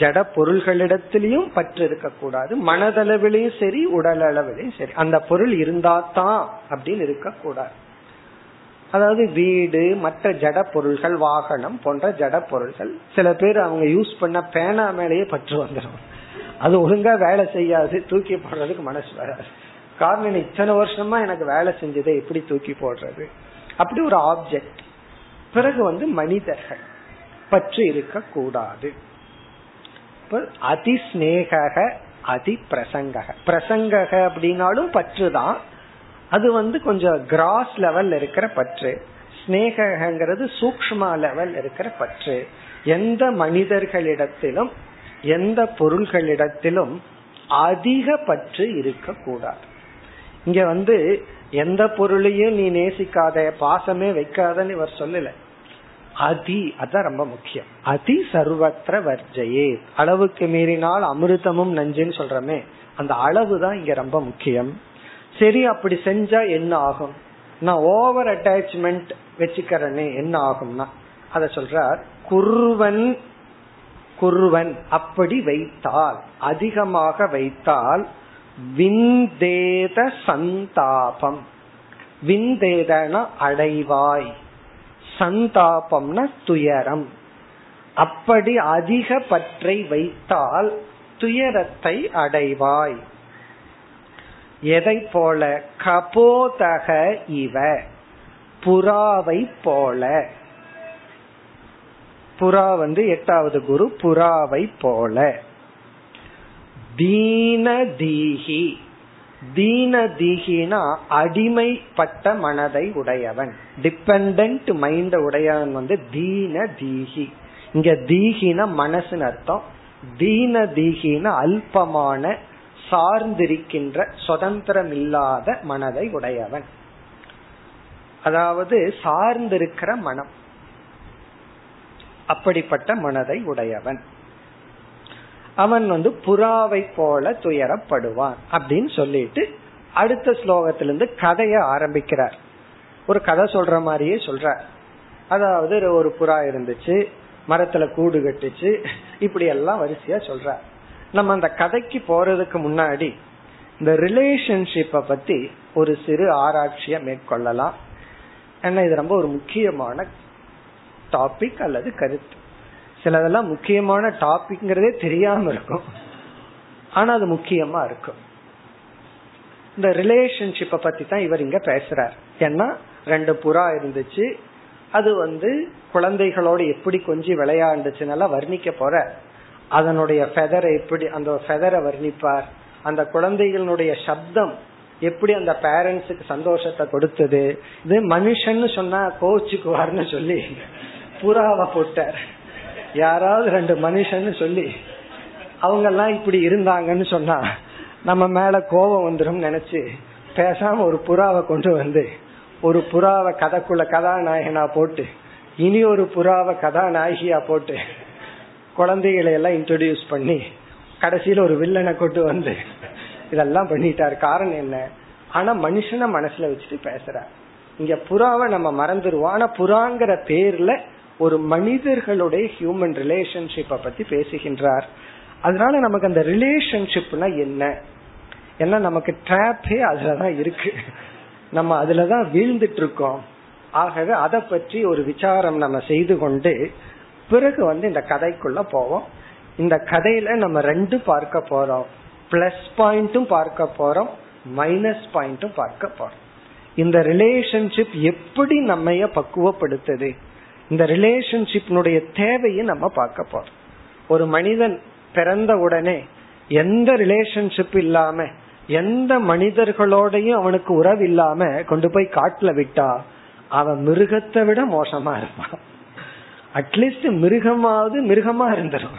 ஜட பொருள்களிடத்திலையும் பற்று இருக்க கூடாது, மனதளவிலையும் சரி உடல் அளவிலையும் சரி. அந்த பொருள் இருந்தாதான் அப்படின்னு இருக்க கூடாது. அதாவது வீடு, மற்ற ஜட பொருள்கள், வாகனம் போன்ற ஜட பொருள்கள். சில பேர் அவங்க யூஸ் பண்ண பேனா மேலேயே பற்று வந்துடும், அது ஒழுங்கா வேலை செய்யாது, தூக்கி போடுறதுக்கு மனசு வராது. காரணம், இத்தனை வருஷமா எனக்கு வேலை செஞ்சதை எப்படி தூக்கி போடுறது, அப்படி ஒரு ஆப்ஜெக்ட். பிறகு வந்து மனிதர்கள் பற்றி இருக்க கூடாது. அதி ஸ்நேக அதி பிரசங்க, பிரசங்க அப்படின்னாலும் பற்றுதான், அது வந்து கொஞ்சம் கிராஸ் லெவல் இருக்கிற பற்று. ஸ்நேகங்கிறது சூக்ஷ்ம லெவல் இருக்கிற பற்று. எந்த மனிதர்களிடத்திலும் எந்த பொருள்களிடத்திலும் அதிக பற்று இருக்க கூடாது. இங்க வந்து எந்த பொருளையும் நீ நேசிக்காத, பாசமே வைக்காதன்னு இவர் சொல்லல. அதி, அதான் ரொம்ப முக்கியம். அதி சர்வத்திர வர்ஜையே, அளவுக்கு மீறினால் அமிர்தமும் நஞ்சுன்னு சொல்றமே, அந்த அளவுதான் இங்க ரொம்ப முக்கியம். சரி, அப்படி செஞ்சா என்ன ஆகும்? நான் ஓவர் அட்டாச்மெண்ட் வச்சுக்கிறேன்னு என்ன ஆகும்னா, அத சொல்றார். குருவன் குருவன் அப்படி வைத்தால், அதிகமாக வைத்தால், விந்தேத சந்தாபம். விந்தேதனா அடைவாய், சந்தாபம்னா துயரம். அப்படி அதிக பற்றை வைத்தால் துயரத்தை அடைவாய். எதை போல? கபோதக இவ, புறாவை போல. புறா வந்து எட்டாவது குரு. புறாவை போல. தீன தீஹி, தீன தீஹினா அடிமைப்பட்ட மனதை உடையவன், டிபெண்ட் மைண்ட் உடையவன் வந்து தீன தீஹி. இங்க தீஹினா மனசுன்னு அர்த்தம். தீன தீஹினா அல்பமான, சார்ந்திருக்கின்ற, சுதந்திரம் இல்லாத மனதை உடையவன். அதாவது சார்ந்திருக்கிற மனம், அப்படிப்பட்ட மனதை உடையவன் அவன் வந்து புறாவை போல துயரப்படுவான் அப்படின்னு சொல்லிட்டு அடுத்த ஸ்லோகத்திலிருந்து கதைய ஆரம்பிக்கிறார். ஒரு கதை சொல்ற மாதிரியே சொல்றார். அதாவது ஒரு புறா இருந்துச்சு, மரத்துல கூடு கட்டுச்சு, இப்படி எல்லாம் வரிசையா சொல்றார். நம்ம அந்த கதைக்கு போறதுக்கு முன்னாடி இந்த ரிலேஷன்ஷிப்பை பத்தி ஒரு சிறு ஆராய்ச்சியை மேற்கொள்ளலாம். ஏன்னா இது ரொம்ப ஒரு முக்கியமான டாபிக் அல்லது கருத்து. சிலதெல்லாம் முக்கியமான டாபிக்ங்கிறதே தெரியாம இருக்கும், ஆனா அது முக்கியமா இருக்கும். இந்த ரிலேஷன்ஷிப்பை பத்தி தான் இவர் இங்க பேசுறார். ஏன்னா ரெண்டு புறா இருந்துச்சு, அது வந்து குழந்தைகளோட எப்படி கொஞ்சம் விளையாண்டுச்சுன்னா வர்ணிக்க போற. அதனுடைய ஃபெதரை எப்படி, அந்த ஃபெதரை வர்ணிப்பார். அந்த குழந்தைகளுடைய சப்தம் எப்படி அந்த பேரண்ட்ஸுக்கு சந்தோஷத்தை கொடுத்தது. இது மனுஷன்னு சொன்னா கோச்சுக்குவார்னு சொல்லி புறாவை போட்டார். யாராவது ரெண்டு மனுஷன்னு சொல்லி அவங்க எல்லாம் இப்படி இருந்தாங்கன்னு சொன்னா நம்ம மேல கோபம் வந்துடும் நினைச்சு பேசாம ஒரு புறாவை கொண்டு வந்து ஒரு புறாவை கதைக்குள்ள கதாநாயகனா போட்டு, இனி ஒரு புறாவை கதாநாயகியா போட்டு, குழந்தைகளை எல்லாம் இன்ட்ரோடியூஸ் பண்ணி, கடைசியில ஒரு வில்லனை கொண்டு வந்து இதெல்லாம் பண்ணிட்டாரு. காரணம் என்ன? ஆனா மனுஷனை மனசுல வச்சுட்டு பேசுற. இங்க புறாவை நம்ம மறந்துடுவோம். ஆனா புறாங்கிற பேர்ல ஒரு மனிதர்களுடைய ஹியூமன் ரிலேஷன்ஷிப்பை பத்தி பேசுகின்றார். அதனால நமக்கு அந்த ரிலேஷன்ஷிப்னா என்ன, ஏன்னா நமக்கு ட்ராப்பே அதுலதான் இருக்கு, நம்ம அதுலதான் வீழ்ந்துட்டு இருக்கோம். ஆகவே அதை பற்றி ஒரு விசாரம் நம்ம செய்து கொண்டு பிறகு வந்து இந்த கதைக்குள்ள போவோம். இந்த கதையில நம்ம ரெண்டு பார்க்க போறோம், பிளஸ் பாயிண்ட்டும் பார்க்க போறோம், மைனஸ் பாயிண்ட்டும் பார்க்க போறோம். இந்த ரிலேஷன்ஷிப் எப்படி நம்ம பக்குவப்படுத்துது, இந்த ரிலேஷன்ஷிப்னுடைய தேவையை நம்ம பார்க்க போறோம். ஒரு மனிதன் பிறந்த உடனே எந்த ரிலேஷன்ஷிப் இல்லாம எந்த மனிதர்களோடையும் அவனுக்கு உறவு இல்லாம கொண்டு போய் காட்டுல விட்டா அவன் மிருகத்தை விட மோசமா இருப்பான். அட்லீஸ்ட் மிருகமாவது மிருகமா இருந்துடும்,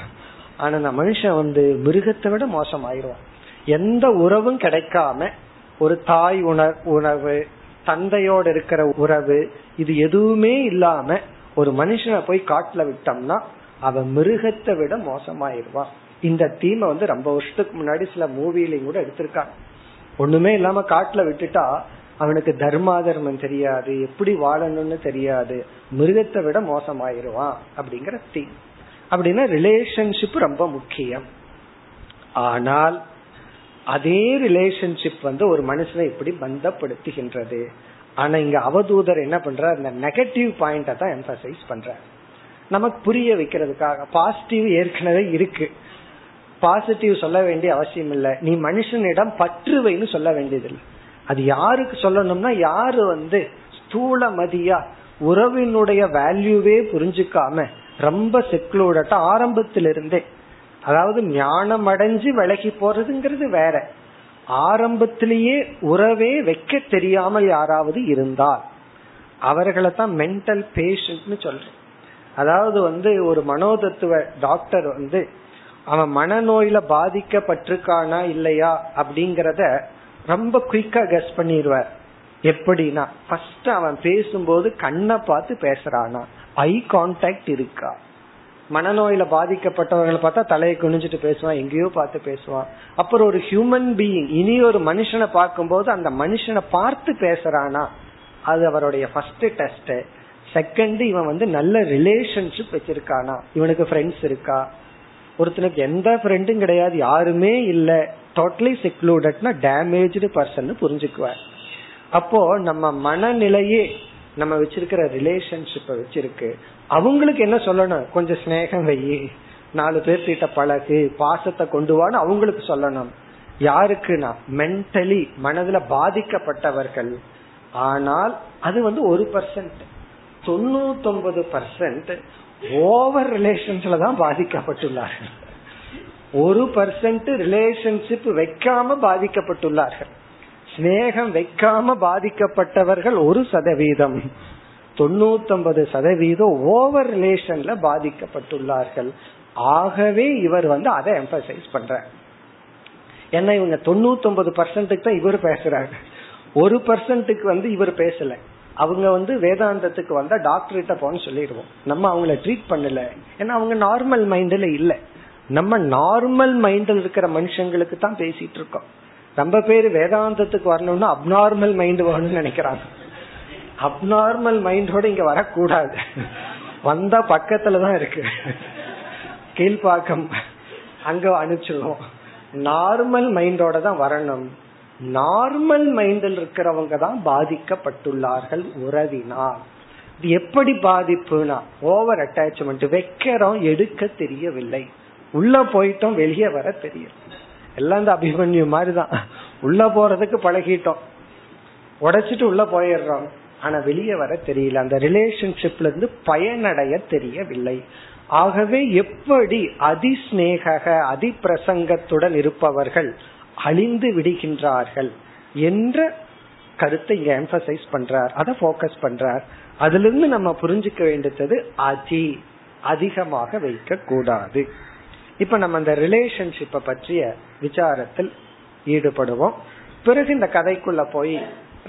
ஆனா அந்த மனுஷன் வந்து மிருகத்தை விட மோசமாயிருவான். எந்த உறவும் கிடைக்காம ஒரு தாய் உணர் உணவு தந்தையோட இருக்கிற உறவு இது எதுவுமே இல்லாம ஒரு மனுஷனை போய் காட்டுல விட்டோம்னா அவன் மிருகத்தை விட மோசமாயிருவான். இந்த தீமை வந்து ரொம்ப வருஷத்துக்கு முன்னாடி சில மூவிலையும் கூட எடுத்திருக்காங்க. ஒண்ணுமே இல்லாம காட்டுல விட்டுட்டா அவனுக்கு தர்மா தர்மம் தெரியாது, எப்படி வாழணும்னு தெரியாது, மிருகத்தை விட மோசமாயிருவான் அப்படிங்கிற தீம். அப்படின்னா ரிலேஷன்ஷிப் ரொம்ப முக்கியம். ஆனால் அதே ரிலேஷன்ஷிப் வந்து ஒரு மனுஷனை இப்படி பந்தப்படுத்துகின்றது. ஆனா இங்க அவதூதர் என்ன பண்ற, அந்த நெகட்டிவ் பாயிண்ட தான் எம்பசைஸ் பண்ற, நமக்கு புரிய வைக்கிறதுக்காக. பாசிட்டிவ் ஏற்கனவே இருக்கு, பாசிட்டிவ் சொல்ல வேண்டிய அவசியம் இல்லை. நீ மனுஷனிடம் பற்றுவைன்னு சொல்ல வேண்டியதில்லை. அது யாருக்கு சொல்லணும்னா, யாரு வந்து ஸ்தூல மதியா உறவினுடைய வேல்யூவே புரிஞ்சுக்காம ரொம்ப செக்லூடா ஆரம்பத்திலிருந்தே, அதாவது ஞானம் அடைஞ்சு விலகி போறதுங்கிறது வேற, ஆரம்பத்திலேயே உறவே வைக்க தெரியாமல் யாராவது இருந்தால் அவர்களை தான் மென்டல் பேஷண்ட்னு சொல்றேன். அதாவது வந்து ஒரு மனோதத்துவ டாக்டர் வந்து அவன் மனநோயில பாதிக்கப்பட்டிருக்கானா இல்லையா அப்படிங்கறத ரொம்ப குயிக்கா கெஸ் பண்ணிடுவார். எப்படின்னா, ஃபர்ஸ்ட் அவன் பேசும்போது கண்ணை பார்த்து பேசுறானா, ஐ கான்டாக்ட் இருக்கா. மனநோயில பாதிக்கப்பட்டவர்களை பார்த்தா தலையை குனிஞ்சிட்டு பேசுவான், எங்கேயோ பார்த்து பேசுவான். அப்புறம் ஒரு ஹியூமன் பீயிங் இனி ஒரு மனுஷனை பார்க்கும்போது அந்த மனுஷனை பார்த்து பேசுறானா, அது அவருடைய ஃபர்ஸ்ட் டெஸ்ட். செகண்ட், இவன் வந்து நல்ல ரிலேஷன்ஷிப் வச்சிருக்கானா, இவனுக்கு ஃப்ரெண்ட்ஸ் இருக்கா. ஒருத்தனுக்கு எந்த ஃப்ரெண்டும் கிடையாது, யாருமே இல்லை, டோட்டலி செக்லூடட்னா டேமேஜ்டு பர்சன் புரிஞ்சுக்குவார். அப்போ நம்ம மனநிலையே நம்ம வச்சிருக்கிற ரிலேஷன்ஷிப்பை வச்சிருக்கு. அவங்களுக்கு என்ன சொல்லணும், கொஞ்சம் ஸ்நேகம் வையி, நாலு பேர்த்திட்ட பழகு, பாசத்தை கொண்டு வான்னு அவங்களுக்கு சொல்லணும். யாருக்குன்னா மென்டலி மனதுல பாதிக்கப்பட்டவர்கள். ஆனால் அது வந்து ஒரு பர்சன்ட், தொண்ணூத்தி ஒன்பது பர்சன்ட் ஓவர் ரிலேஷன்ஸ்ல தான் பாதிக்கப்பட்டுள்ளார்கள். ஒரு பர்சன்ட் ரிலேஷன்ஷிப் வைக்காம பாதிக்கப்பட்டுள்ளார்கள், ஸ்நேகம் வைக்காம பாதிக்கப்பட்டவர்கள் ஒரு சதவீதம். தொண்ணூத்தி ஒன்பது சதவீதம் ஓவர் ரிலேஷன்ல பாதிக்கப்பட்டுள்ளார்கள். ஆகவே இவர் வந்து அதை எம்பசைஸ் பண்ற, ஏன்னா இவங்க தொண்ணூத்தி ஒன்பது பர்சன்ட்டுக்கு தான் இவர் பேசுறாங்க, ஒரு பர்சன்ட்டுக்கு வந்து இவர் பேசல. அவங்க வந்து வேதாந்தத்துக்கு வந்தா டாக்டர்கிட்ட போன்னு சொல்லிடுவோம், நம்ம அவங்கள ட்ரீட் பண்ணல, ஏன்னா அவங்க நார்மல் மைண்ட்ல இல்ல. நம்ம நார்மல் மைண்ட்ல இருக்கிற மனுஷங்களுக்கு தான் பேசிட்டு இருக்கோம். ரொம்ப பேர் வேதாந்தத்துக்கு வரணும்னா அப்நார்மல் மைண்ட் வரணும்னு நினைக்கிறாங்க. அப்நார்மல் மைண்டோட இங்க வரக்கூடாது, வந்தா பக்கத்துலதான் இருக்கு, கீழ்பாக்கம் அங்க அனுப்பிச்சிடுவோம். நார்மல் மைண்டோட தான் வரணும். நார்மல் மைண்டில் இருக்கிறவங்க தான் பாதிக்கப்பட்டுள்ளார்கள் உறவினால். இது எப்படி பாதிப்புனா, ஓவர் அட்டாச்மெண்ட், வைக்கிறோம் எடுக்க தெரியவில்லை, உள்ள போயிட்டோம் வெளியே வர தெரியும். எல்லாம் இந்த அபிமன்யு மாதிரிதான், உள்ள போறதுக்கு பழகிட்டோம், உடைச்சிட்டு உள்ள போயிடுறோம், ஆனா வெளியே வர தெரியல, அந்த ரிலேஷன்ஷிப்ல இருந்து பயனடைய தெரியவில்லை. ஆகவே எப்படி அதிஸ்நேக அதி பிரசங்கத்துடன் இருப்பவர்கள் அழிந்து விடுகின்றார்கள் என்ற கருத்தை இங்க எம்பசைஸ் பண்றார், அதை ஃபோக்கஸ் பண்றார். அதுல இருந்து நம்ம புரிஞ்சுக்க வேண்டியது, அதி அதிகமாக வைக்க கூடாது. இப்ப நம்ம அந்த ரிலேஷன்ஷிப்பை பற்றிய விசாரத்தில் ஈடுபடுவோம். பிறகு இந்த கதைக்குள்ள போய்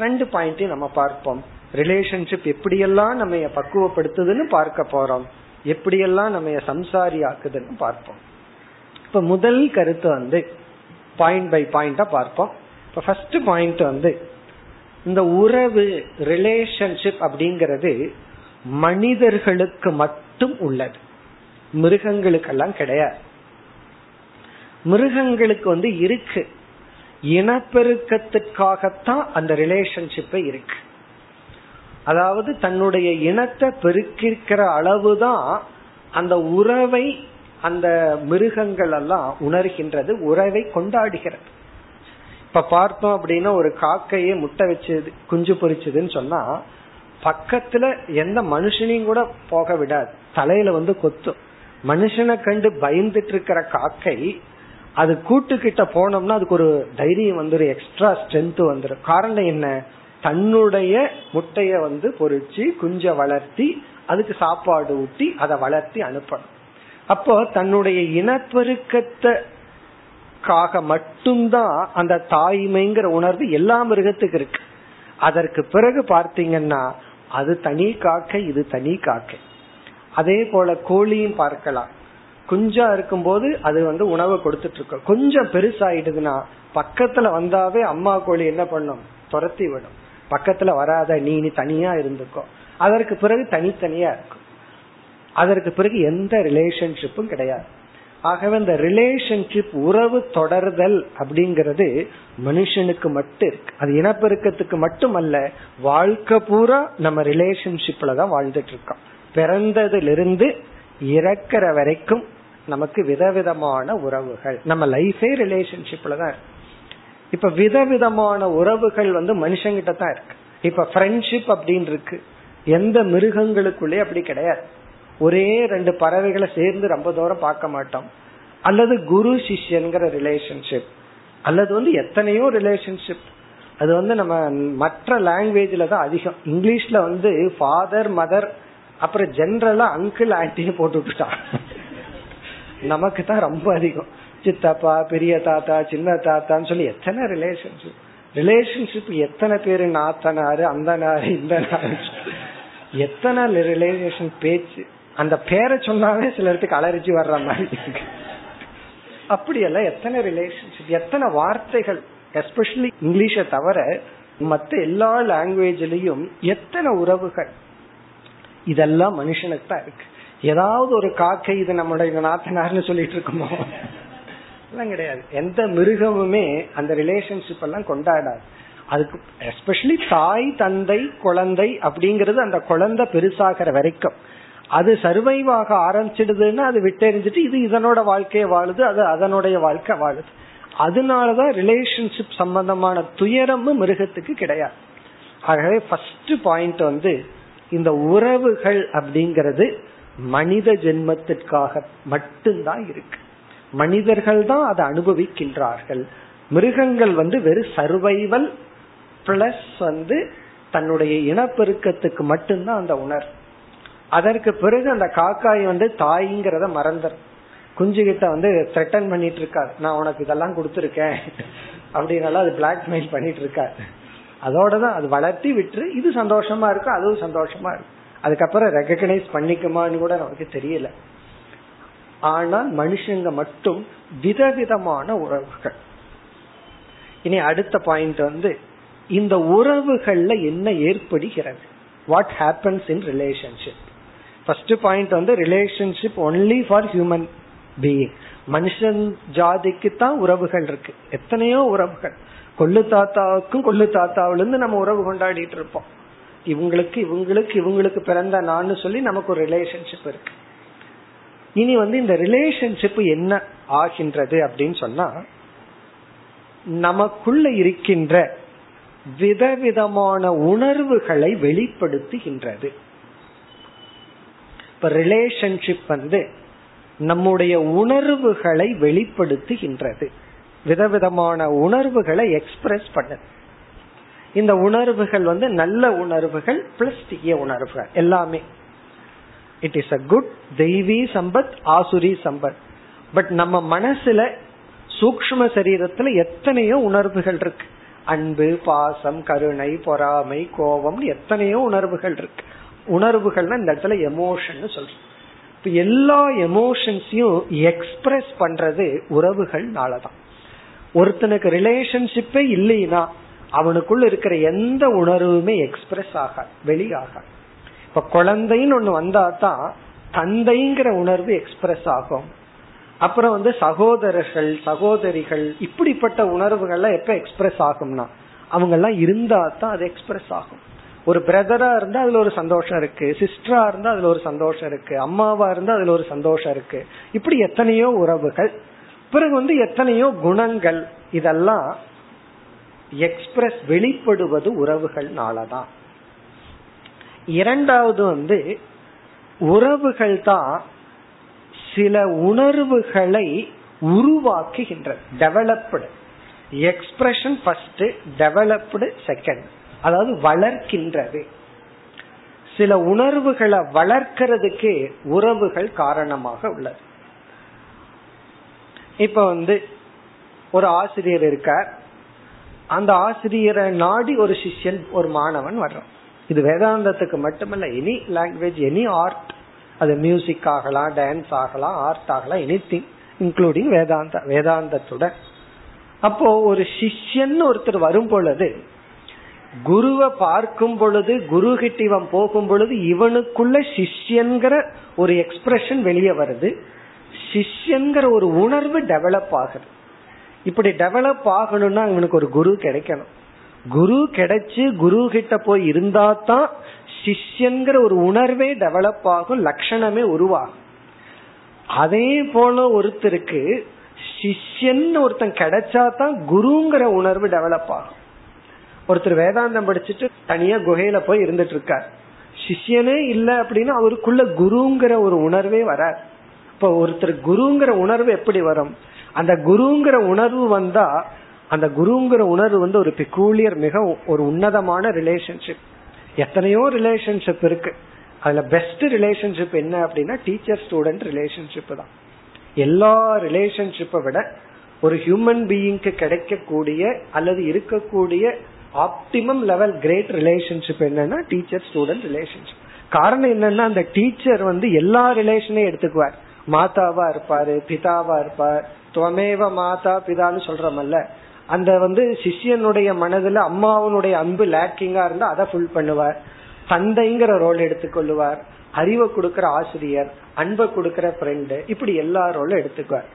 ரெண்டு பாயிண்டையும் நம்ம பார்ப்போம். ரிலேஷன்ஷிப் எப்படியெல்லாம் நம்ம பக்குவப்படுத்துதுன்னு பார்க்க போறோம், எப்படியெல்லாம் நம்ம சம்சாரி ஆக்குதுன்னு பார்ப்போம். இப்ப முதல் கருத்து வந்து பாயிண்ட் பை பாயிண்டா பார்ப்போம். இப்ப ஃபர்ஸ்ட் பாயிண்ட் வந்து, இந்த உறவு ரிலேஷன்ஷிப் அப்படிங்கிறது மனிதர்களுக்கு மட்டும் உள்ளது, மிருகங்களுக்கெல்லாம் கிடையாது. மிருகங்களுக்கு வந்து இருக்கு, இனப்பெருக்கத்துக்காகத்தான் அந்த ரிலேஷன்ஷிப் இருக்கு. அதாவது தன்னுடைய இனத்தை பெருக்கிக்கிற அளவுதான் அந்த உறவை அந்த மிருகங்கள் எல்லாம் உணர்கின்றது, உறவை கொண்டாடுகிறது. இப்ப பார்த்தோம் அப்படின்னா, ஒரு காக்கையே முட்டை வச்சு குஞ்சு பொறிச்சதுன்னு சொன்னா பக்கத்துல எந்த மனுஷனையும் கூட போக விடாது, தலையில வந்து கொத்தும். மனுஷனை கண்டு பயந்துட்டு இருக்கிற காக்கை அது கூட்டுக்கிட்ட போனோம்னா அதுக்கு ஒரு தைரியம் வந்துடும், எக்ஸ்ட்ரா ஸ்ட்ரென்த் வந்துடும். காரணம் என்ன, தன்னுடைய முட்டைய வந்து பொறிச்சு குஞ்ச வளர்த்தி அதுக்கு சாப்பாடு ஊட்டி அதை வளர்த்தி அனுப்பணும். அப்போ தன்னுடைய இனப்பெருக்கத்துக்காக மட்டும்தான் அந்த தாய்மைங்கிற உணர்வு எல்லா மிருகத்துக்கு இருக்கு. அதற்கு பிறகு பார்த்தீங்கன்னா அது தனி காக்கை, இது தனி காக்கை. அதே போல கோழியும் பார்க்கலாம், குஞ்சா இருக்கும் போது அது வந்து உணவை கொடுத்துட்டு இருக்கும். கொஞ்சம் பெருசாயிடுதுன்னா பக்கத்துல வந்தாவே அம்மா கோழி என்ன பண்ணும், துரத்தி விடும், பக்கத்துல வராத, நீ நீ தனியா இருந்துக்கும். அதற்கு பிறகு தனித்தனியா இருக்கும். அதற்கு பிறகு எந்த ரிலேஷன்ஷிப்பும் கிடையாது. ஆகவே இந்த ரிலேஷன்ஷிப், உறவு தொடர்தல் அப்படிங்கறது மனுஷனுக்கு மட்டும் இருக்கு. அது இனப்பெருக்கத்துக்கு மட்டும் அல்ல, வாழ்க்கை பூரா நம்ம ரிலேஷன்ஷிப்ல தான் வாழ்ந்துட்டு இருக்கோம். பிறந்ததிலிருந்து இறக்கிற வரைக்கும் நமக்கு விதவிதமான உறவுகள், நம்ம லைஃபே ரிலேஷன்ஷிப்ல தான் இருக்கு. இப்ப விதவிதமான உறவுகள் வந்து மனுஷங்கிட்ட தான் இருக்கு. இப்ப ஃப்ரெண்ட்ஷிப் அப்படின்னு இருக்கு, எந்த மிருகங்களுக்குள்ளே அப்படி கிடையாது. ஒரே ரெண்டு பறவைகளை சேர்ந்து ரொம்ப தூரம் பார்க்க மாட்டோம். அல்லது குரு சிஷ்யன்கிற ரிலேஷன்ஷிப், அல்லது வந்து எத்தனையோ ரிலேஷன்ஷிப். அது வந்து நம்ம மற்ற லாங்குவேஜ்ல தான் அதிகம். இங்கிலீஷ்ல வந்து ஃபாதர் மதர் அப்புறம் ஜென்ரலா அங்கிள் ஆன்டின்னு போட்டு விட்டுட்டான். நமக்கு தான் ரொம்ப அதிகம், சித்தப்பா, பெரிய தாத்தா, சின்ன தாத்தான்னு சொல்லி எத்தனை ரிலேஷன்ஷிப். ரிலேஷன்ஷிப் எத்தனை பேரு, நாத்தனாரு, அந்தனாரு, இந்த எத்தனை ரிலேஷன் பேச்சு. அந்த பேரை சொன்னாவே சிலருக்கு அலர்ஜி வர்ற மாதிரி இருக்கு. அப்படியெல்லாம் எத்தனை ரிலேஷன்ஷிப், எத்தனை வார்த்தைகள். எஸ்பெஷலி இங்கிலீஷை தவிர மற்ற எல்லா லாங்குவேஜ்லயும் எத்தனை உறவுகள். இதெல்லாம் மனுஷனுக்கு தான் இருக்கு. ஏதாவது ஒரு காக்கை இது நம்மளுடைய நாத்தனார்னு சொல்லிட்டு இருக்குமோ, எல்லாம் கிடையாது. எந்த மிருகமுமே அந்த ரிலேஷன்ஷிப் எல்லாம் கொண்டாடாது. அதுக்கு எஸ்பெஷலி தாய் தந்தை குழந்தை அப்படிங்கிறது, அந்த குழந்தை பெருசாகிற வரைக்கும் அது சர்வைவ் ஆக ஆரம்பிச்சிடுதுன்னா அது விட்டெறிஞ்சிட்டு இது இதனோட வாழ்க்கையை வாழுது, அது அதனுடைய வாழ்க்கை வாழுது. அதனாலதான் ரிலேஷன்ஷிப் சம்பந்தமான துயரமும் மிருகத்துக்கு கிடையாது. ஆகவே ஃபர்ஸ்ட் பாயிண்ட் வந்து இந்த உறவுகள் அப்படிங்கிறது மனித ஜென்மத்திற்காக மட்டும்தான் இருக்கு. மனிதர்கள் தான் அதை அனுபவிக்கின்றார்கள். மிருகங்கள் வந்து வெறும் சர்வைவல் பிளஸ் வந்து தன்னுடைய இனப்பெருக்கத்துக்கு மட்டும்தான் அந்த உணர்வு. அதற்கு பிறகு அந்த காக்காய் வந்து தாய்ங்கிறத மறந்துரு, குஞ்சுகிட்ட வந்து த்ரெட்டன் பண்ணிட்டு இருக்காது, நான் உனக்கு இதெல்லாம் கொடுத்துருக்கேன் அப்படின்னால அது பிளாக்மெயில் பண்ணிட்டு இருக்காது. அதோட தான் அது வளர்த்தி விட்டு இது சந்தோஷமா இருக்கும், அதுவும் சந்தோஷமா இருக்கும். அதுக்கப்புறம் ரெகக்னைஸ் பண்ணிக்குமான்னு கூட நமக்கு தெரியல. ஆனால் மனுஷங்க மட்டும் விதவிதமான உறவுகள். இனி அடுத்த பாயிண்ட் வந்து இந்த உறவுகள்ல என்ன ஏற்படுகிறது, what happens in relationship. First point வந்து relationship only for human being. மனுஷன் ஜாதிக்கு தான் உறவுகள் இருக்கு, எத்தனையோ உறவுகள். கொள்ளு தாத்தாவுக்கும் கொள்ளு தாத்தாவிலிருந்து நம்ம உறவு கொண்டாடிட்டு இருப்போம். இவங்களுக்கு இவங்களுக்கு இவங்களுக்கு பிறந்த நான் சொல்லி நமக்கு ஒரு ரிலேஷன்ஷிப் இருக்கு. இனி வந்து இந்த ரிலேஷன்ஷிப் என்ன ஆகின்றது அப்படின்னு சொன்னா, நமக்குள்ள இருக்கின்ற விதவிதமான உணர்வுகளை வெளிப்படுத்துகின்றது. இப்ப ரிலேஷன்ஷிப் வந்து நம்முடைய உணர்வுகளை வெளிப்படுத்துகின்றது, விதவிதமான உணர்வுகளை எக்ஸ்பிரஸ் பண்ணுது. இந்த உணர்வுகள் வந்து நல்ல உணர்வுகள் பிளஸ் தீய உணர்வுகள் எல்லாமே. இட் இஸ் அ குட் தெய்வீ சம்பத், ஆசுரி சம்பத். பட் நம்ம மனசுல சூக்ஷ்ம சரீரத்துல எத்தனையோ உணர்வுகள் இருக்கு. அன்பு, பாசம், கருணை, பொறாமை, கோபம், எத்தனையோ உணர்வுகள் இருக்கு. உணர்வுகள்னா இந்த இடத்துல எமோஷன் சொல்றோம். இப்ப எல்லா எமோஷன்ஸையும் எக்ஸ்பிரஸ் பண்றது உறவுகள்னால தான். ஒருத்தனுக்கு ரிலேஷன்ஷிப்பே இல்லைன்னா அவனுக்குள்ள இருக்கிற எந்த உணர்வுமே எக்ஸ்பிரஸ் ஆகாது, வெளியாக. இப்ப குழந்தைன்னு ஒண்ணு வந்தா தான் தந்தைங்கிற உணர்வு எக்ஸ்பிரஸ் ஆகும். அப்புறம் வந்து சகோதரர்கள் சகோதரிகள், இப்படிப்பட்ட உணர்வுகள்லாம் எப்ப எக்ஸ்பிரஸ் ஆகும்னா அவங்க எல்லாம் இருந்தா தான் அது எக்ஸ்பிரஸ் ஆகும். ஒரு பிரதரா இருந்தா அதுல ஒரு சந்தோஷம் இருக்கு, சிஸ்டரா இருந்தா அதுல ஒரு சந்தோஷம் இருக்கு, அம்மாவா இருந்தா அதுல ஒரு சந்தோஷம் இருக்கு. இப்படி எத்தனையோ உறவுகள். பிறகு வந்து எத்தனையோ குணங்கள், இதெல்லாம் எக்ஸ்பிரஸ் வெளிப்படுவது உறவுகள்னாலதான். இரண்டாவது வந்து உறவுகள் தான் சில உணர்வுகளை உருவாக்குகின்றது. Developed expression first, developed second. அதாவது வளர்க்கின்றது. சில உணர்வுகளை வளர்க்கிறதுக்கு உறவுகள் காரணமாக உள்ளது. இப்ப வந்து ஒரு ஆசிரியர் இருக்கார், அந்த ஆசிரியரை நாடி ஒரு சிஷ்யன் ஒரு மாணவன் வர்றான். இது வேதாந்தத்துக்கு மட்டுமல்ல, எனி லாங்குவேஜ், எனி ஆர்ட், அது மியூசிக் ஆகலாம், டான்ஸ் ஆகலாம், ஆர்ட் ஆகலாம், எனி திங் இன்க்ளூடிங் வேதாந்த வேதாந்தத்தோட. அப்போ ஒரு சிஷ்யன் ஒருத்தர் வரும் பொழுது, குருவை பார்க்கும் பொழுது, குரு கிட்ட இவன் போகும் பொழுது, இவனுக்குள்ள சிஷ்யன்கிற ஒரு எக்ஸ்பிரஷன் வெளியே வருது, சிஷ்யன்கிற ஒரு உணர்வு டெவலப் ஆகுது. இப்படி டெவலப் ஆகணும்னா இவனுக்கு ஒரு குரு கிடைக்கணும். குரு கிடைச்சு குரு கிட்ட போய் இருந்தா தான் சிஷ்யன்கிற ஒரு உணர்வே டெவலப் ஆகும், லட்சணமே உருவாகும். அதே போல ஒருத்தருக்கு சிஷ்யன் ஒருத்தன் கிடைச்சா தான் குருங்கிற உணர்வு டெவலப் ஆகும். ஒருத்தர் வேதாந்தம் படிச்சுட்டு தனியா குகையில போய் இருந்துட்டு இருக்கார், சிஷ்யனே இல்ல அப்படின்னா அவருக்குள்ள குருங்கிற ஒரு உணர்வே வராது. இப்ப ஒருத்தர் குருங்கிற உணர்வு எப்படி வரும்? அந்த குருங்கிற உணர்வு வந்தா, அந்த குருங்கிற உணர்வு வந்து ஒரு பெக்கூலியர், மிக ஒரு உன்னதமான ரிலேஷன்ஷிப். எத்தனையோ ரிலேஷன்ஷிப் இருக்கு, அதுல பெஸ்ட் ரிலேஷன்ஷிப் என்ன அப்படின்னா டீச்சர் ஸ்டூடெண்ட் ரிலேஷன்ஷிப் தான். எல்லா ரிலேஷன்ஷிப்பை விட ஒரு ஹியூமன் பீயிங்க்கு கிடைக்கக்கூடிய அல்லது இருக்கக்கூடிய ஆப்டிமம் லெவல் கிரேட் ரிலேஷன்ஷிப் என்னன்னா டீச்சர் ஸ்டூடெண்ட் ரிலேஷன்ஷிப். காரணம் என்னன்னா அந்த டீச்சர் வந்து எல்லா ரிலேஷனையும் எடுத்துக்குவார். மாதாவா இருப்பாரு, பிதாவா இருப்பார், துவமேவ மாதா பிதான்னு சொல்றமல்ல, அந்த வந்து சிஷியனுடைய மனதுல அம்மாவனுடைய அன்பு லேக்கிங்கா இருந்தா அதை ஃபுல் பண்ணுவார். தந்தைங்கிற ரோல் எடுத்துக்கொள்ளுவார், அறிவை கொடுக்கற ஆசிரியர், அன்பை கொடுக்கற ஃப்ரெண்டு, இப்படி எல்லா ரோலும் எடுத்துக்குவார்.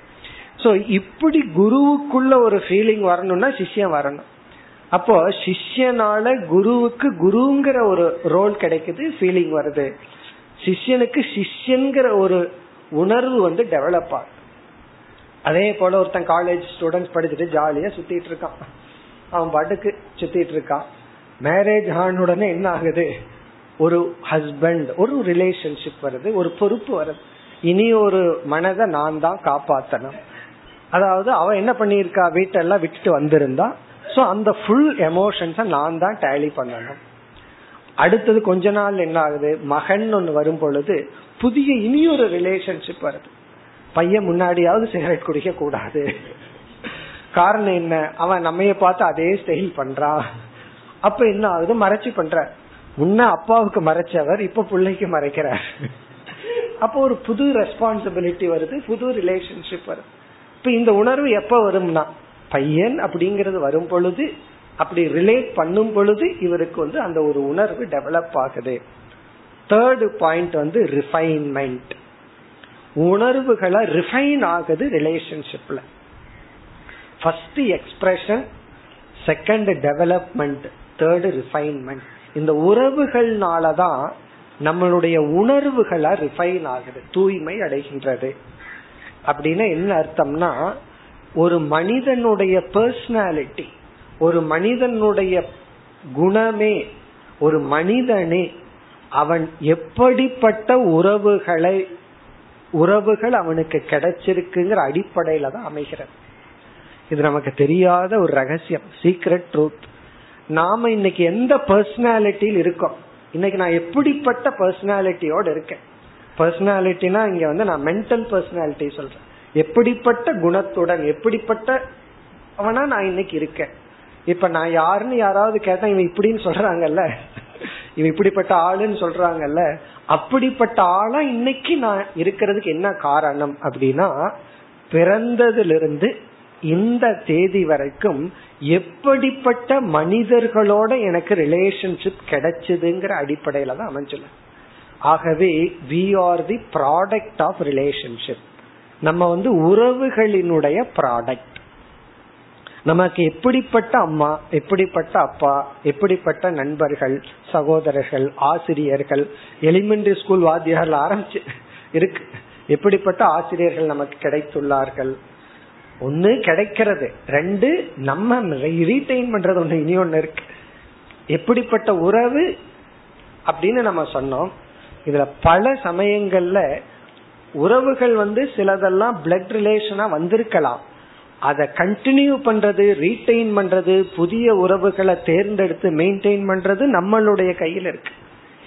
சோ இப்படி குருவுக்குள்ள ஒரு ஃபீலிங் வரணும்னா சிஷ்யன் வரணும். அப்போ சிஷ்யனால குருவுக்கு குருங்கிற ஒரு ரோல் கிடைக்குது, ஃபீலிங் வருது. சிஷ்யனுக்கு சிஷ்யன்கிற ஒரு உணர்வு வந்து டெவலப் ஆகுது. அதே போல ஒருத்தன் காலேஜ் ஸ்டூடெண்ட்ஸ் படிச்சுட்டு ஜாலியா சுத்திட்டு இருக்கான், அவன் பாட்டுக்கு சுத்திட்டு இருக்கான். மேரேஜ் ஆன உடனே என்ன ஆகுது? ஒரு ஹஸ்பண்ட், ஒரு ரிலேஷன்ஷிப் வருது, ஒரு பொறுப்பு வருது. இனி ஒரு மனதை நான் தான் காப்பாத்தணும். அதாவது அவன் என்ன பண்ணியிருக்கா, வீட்டெல்லாம் விட்டுட்டு வந்திருந்தா, சோ அந்த ஃபுல் எமோஷன்ஸ நான் தான் டேலி பண்ணணும். அடுத்தது கொஞ்ச நாள் என்ன ஆகுது, மகன் ஒன்னு வரும் பொழுது புதிய இனியொரு ரிலேஷன்ஷிப் வருது. பையன் முன்னாடியாவது சிகரெட் குடிக்க கூடாது. காரணம் என்ன? அவன் நம்மைய பார்த்து அதே ஸ்டைல் பண்றான். அப்ப என்ன ஆகுது, மறைச்சு பண்ற. முன்ன அப்பாவுக்கு மறைச்சவர் இப்ப பிள்ளைக்கு மறைக்கிறார். அப்ப ஒரு புது ரெஸ்பான்சிபிலிட்டி வருது, புது ரிலேஷன்ஷிப் வருது. இப்ப இந்த உணர்வு எப்ப வரும்னா பையன் அப்படிங்கறது வரும் பொழுது, அப்படி ரிலேட் பண்ணும் பொழுது இவருக்கு வந்து அந்த ஒரு உணர்வு டெவலப் ஆகுது. தேர்ட் பாயிண்ட் வந்து ரிஃபைன்மெண்ட். உணர்வுகளை ரிஃபைன் ஆகுது ரிலேஷன்ஷிப்ல. First expression, second development, third refinement. இந்த உறவுகள்னாலதான் நம்மளுடைய உணர்வுகளை ரிஃபைன் ஆகுது, தூய்மை அடைகின்றது. அப்படின்னா என்ன அர்த்தம்னா, ஒரு மனிதனுடைய பர்சனாலிட்டி, ஒரு மனிதனுடைய குணமே, ஒரு மனிதனே அவன் எப்படிப்பட்ட உறவுகளை உறவுகள் அவனுக்கு கிடைச்சிருக்குங்கிற அடிப்படையில தான் அமைகிறது. இது நமக்கு தெரியாத ஒரு ரகசியம், சீக்ரெட் ட்ரூத். நாம இன்னைக்கு எந்த பர்சனாலிட்டியில் இருக்கோம், இன்னைக்கு நான் எப்படிப்பட்ட பர்சனாலிட்டியோட இருக்கேன், பர்சனாலிட்டினா இங்க வந்து நான் மென்டல் பர்சனாலிட்டி சொல்றேன், எப்படிப்பட்ட குணத்துடன் எப்படிப்பட்டவனா நான் இன்னைக்கு இருக்கேன். இப்ப நான் யாருன்னு யாராவது கேட்டா, இவன் இப்படின்னு சொல்றாங்கல்ல, இவன் இப்படிப்பட்ட ஆளுன்னு சொல்றாங்கல்ல, அப்படிப்பட்ட ஆளா இன்னைக்கு நான் இருக்கிறதுக்கு என்ன காரணம் அப்படின்னா, பிறந்ததிலிருந்து இந்த தேதி வரைக்கும் எப்படிப்பட்ட மனிதர்களோட எனக்கு ரிலேஷன்ஷிப் கிடைச்சதுங்கிற அடிப்படையில தான் அமைஞ்சுள்ள. ஆகவே we are the product of relationship. நம்ம வந்து உறவுகளினுடைய ப்ராடக்ட். நமக்கு எப்படிப்பட்ட அம்மா, எப்படிப்பட்ட அப்பா, எப்படிப்பட்ட நண்பர்கள், சகோதரர்கள், ஆசிரியர்கள், எலிமெண்டரி ஸ்கூல் வாத்தியார்கள் ஆரம்பிச்சு இருக்கு, எப்படிப்பட்ட ஆசிரியர்கள் நமக்கு கிடைத்துள்ளார்கள். ஒன்னு கிடைக்கிறது, ரெண்டு நம்ம ரீடைன் பண்றது, ஒண்ணு இனி ஒண்ணு இருக்கு. எப்படிப்பட்ட உறவு அப்படின்னு நம்ம சொன்னோம். இதுல பல சமயங்கள்ல உறவுகள் வந்து சிலதெல்லாம் பிளட் ரிலேஷனா வந்திருக்கலாம். அதை கண்டினியூ பண்றது, ரீட்டைன் பண்றது, புதிய உறவுகளை தேர்ந்தெடுத்து மெயின்டைன் பண்றது நம்மளுடைய கையில இருக்கு.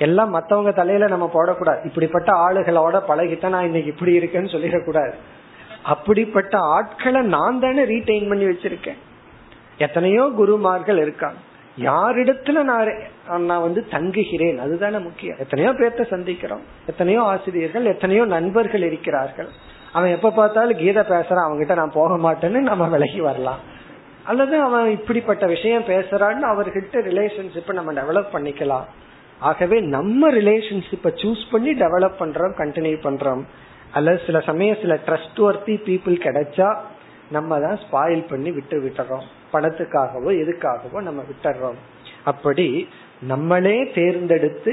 எல்லாம் மத்தவங்க தலையில நம்ம போடக்கூடாது. இப்படிப்பட்ட ஆளுகளோட பழகித்தான் நான் இன்னைக்கு இப்படி இருக்கேன்னு சொல்லிடக்கூடாது. அப்படிப்பட்ட ஆட்களை நான் தானே ரீட்டைன் பண்ணி வச்சிருக்கேன். எத்தனையோ குருமார்கள் இருக்காங்க. யாரிடத்துல நான் நான் வந்து தங்குகிறேன் அதுதானே முக்கியம். எத்தனையோ பேர்த்த சந்திக்கிறோம், எத்தனையோ ஆசிரியர்கள், எத்தனையோ நண்பர்கள் இருக்கிறார்கள். அவன் எப்ப பார்த்தாலும் கீதை பேசுறான், அவங்ககிட்ட நான் போக மாட்டேன்னு நம்ம விலகி வரலாம். அல்லது அவன் இப்படிப்பட்ட விஷயம் பேசுறான்னு அவர்கிட்ட ரிலேஷன்ஷிப்பை நம்ம டெவலப் பண்ணிக்கலாம். ஆகவே நம்ம ரிலேஷன்ஷிப்பை சூஸ் பண்ணி டெவலப் பண்றோம், கண்டினியூ பண்றோம். அல்லது சில சமயம் சில ட்ரஸ்ட் வர்த்தி பீப்புள் கிடைச்சா நம்ம தான் ஸ்பாயில் பண்ணி விட்டு விட்டுறோம். பணத்துக்காகவோ எதுக்காகவோ நம்ம விட்டுறோம். அப்படி நம்மளே தேர்ந்தெடுத்து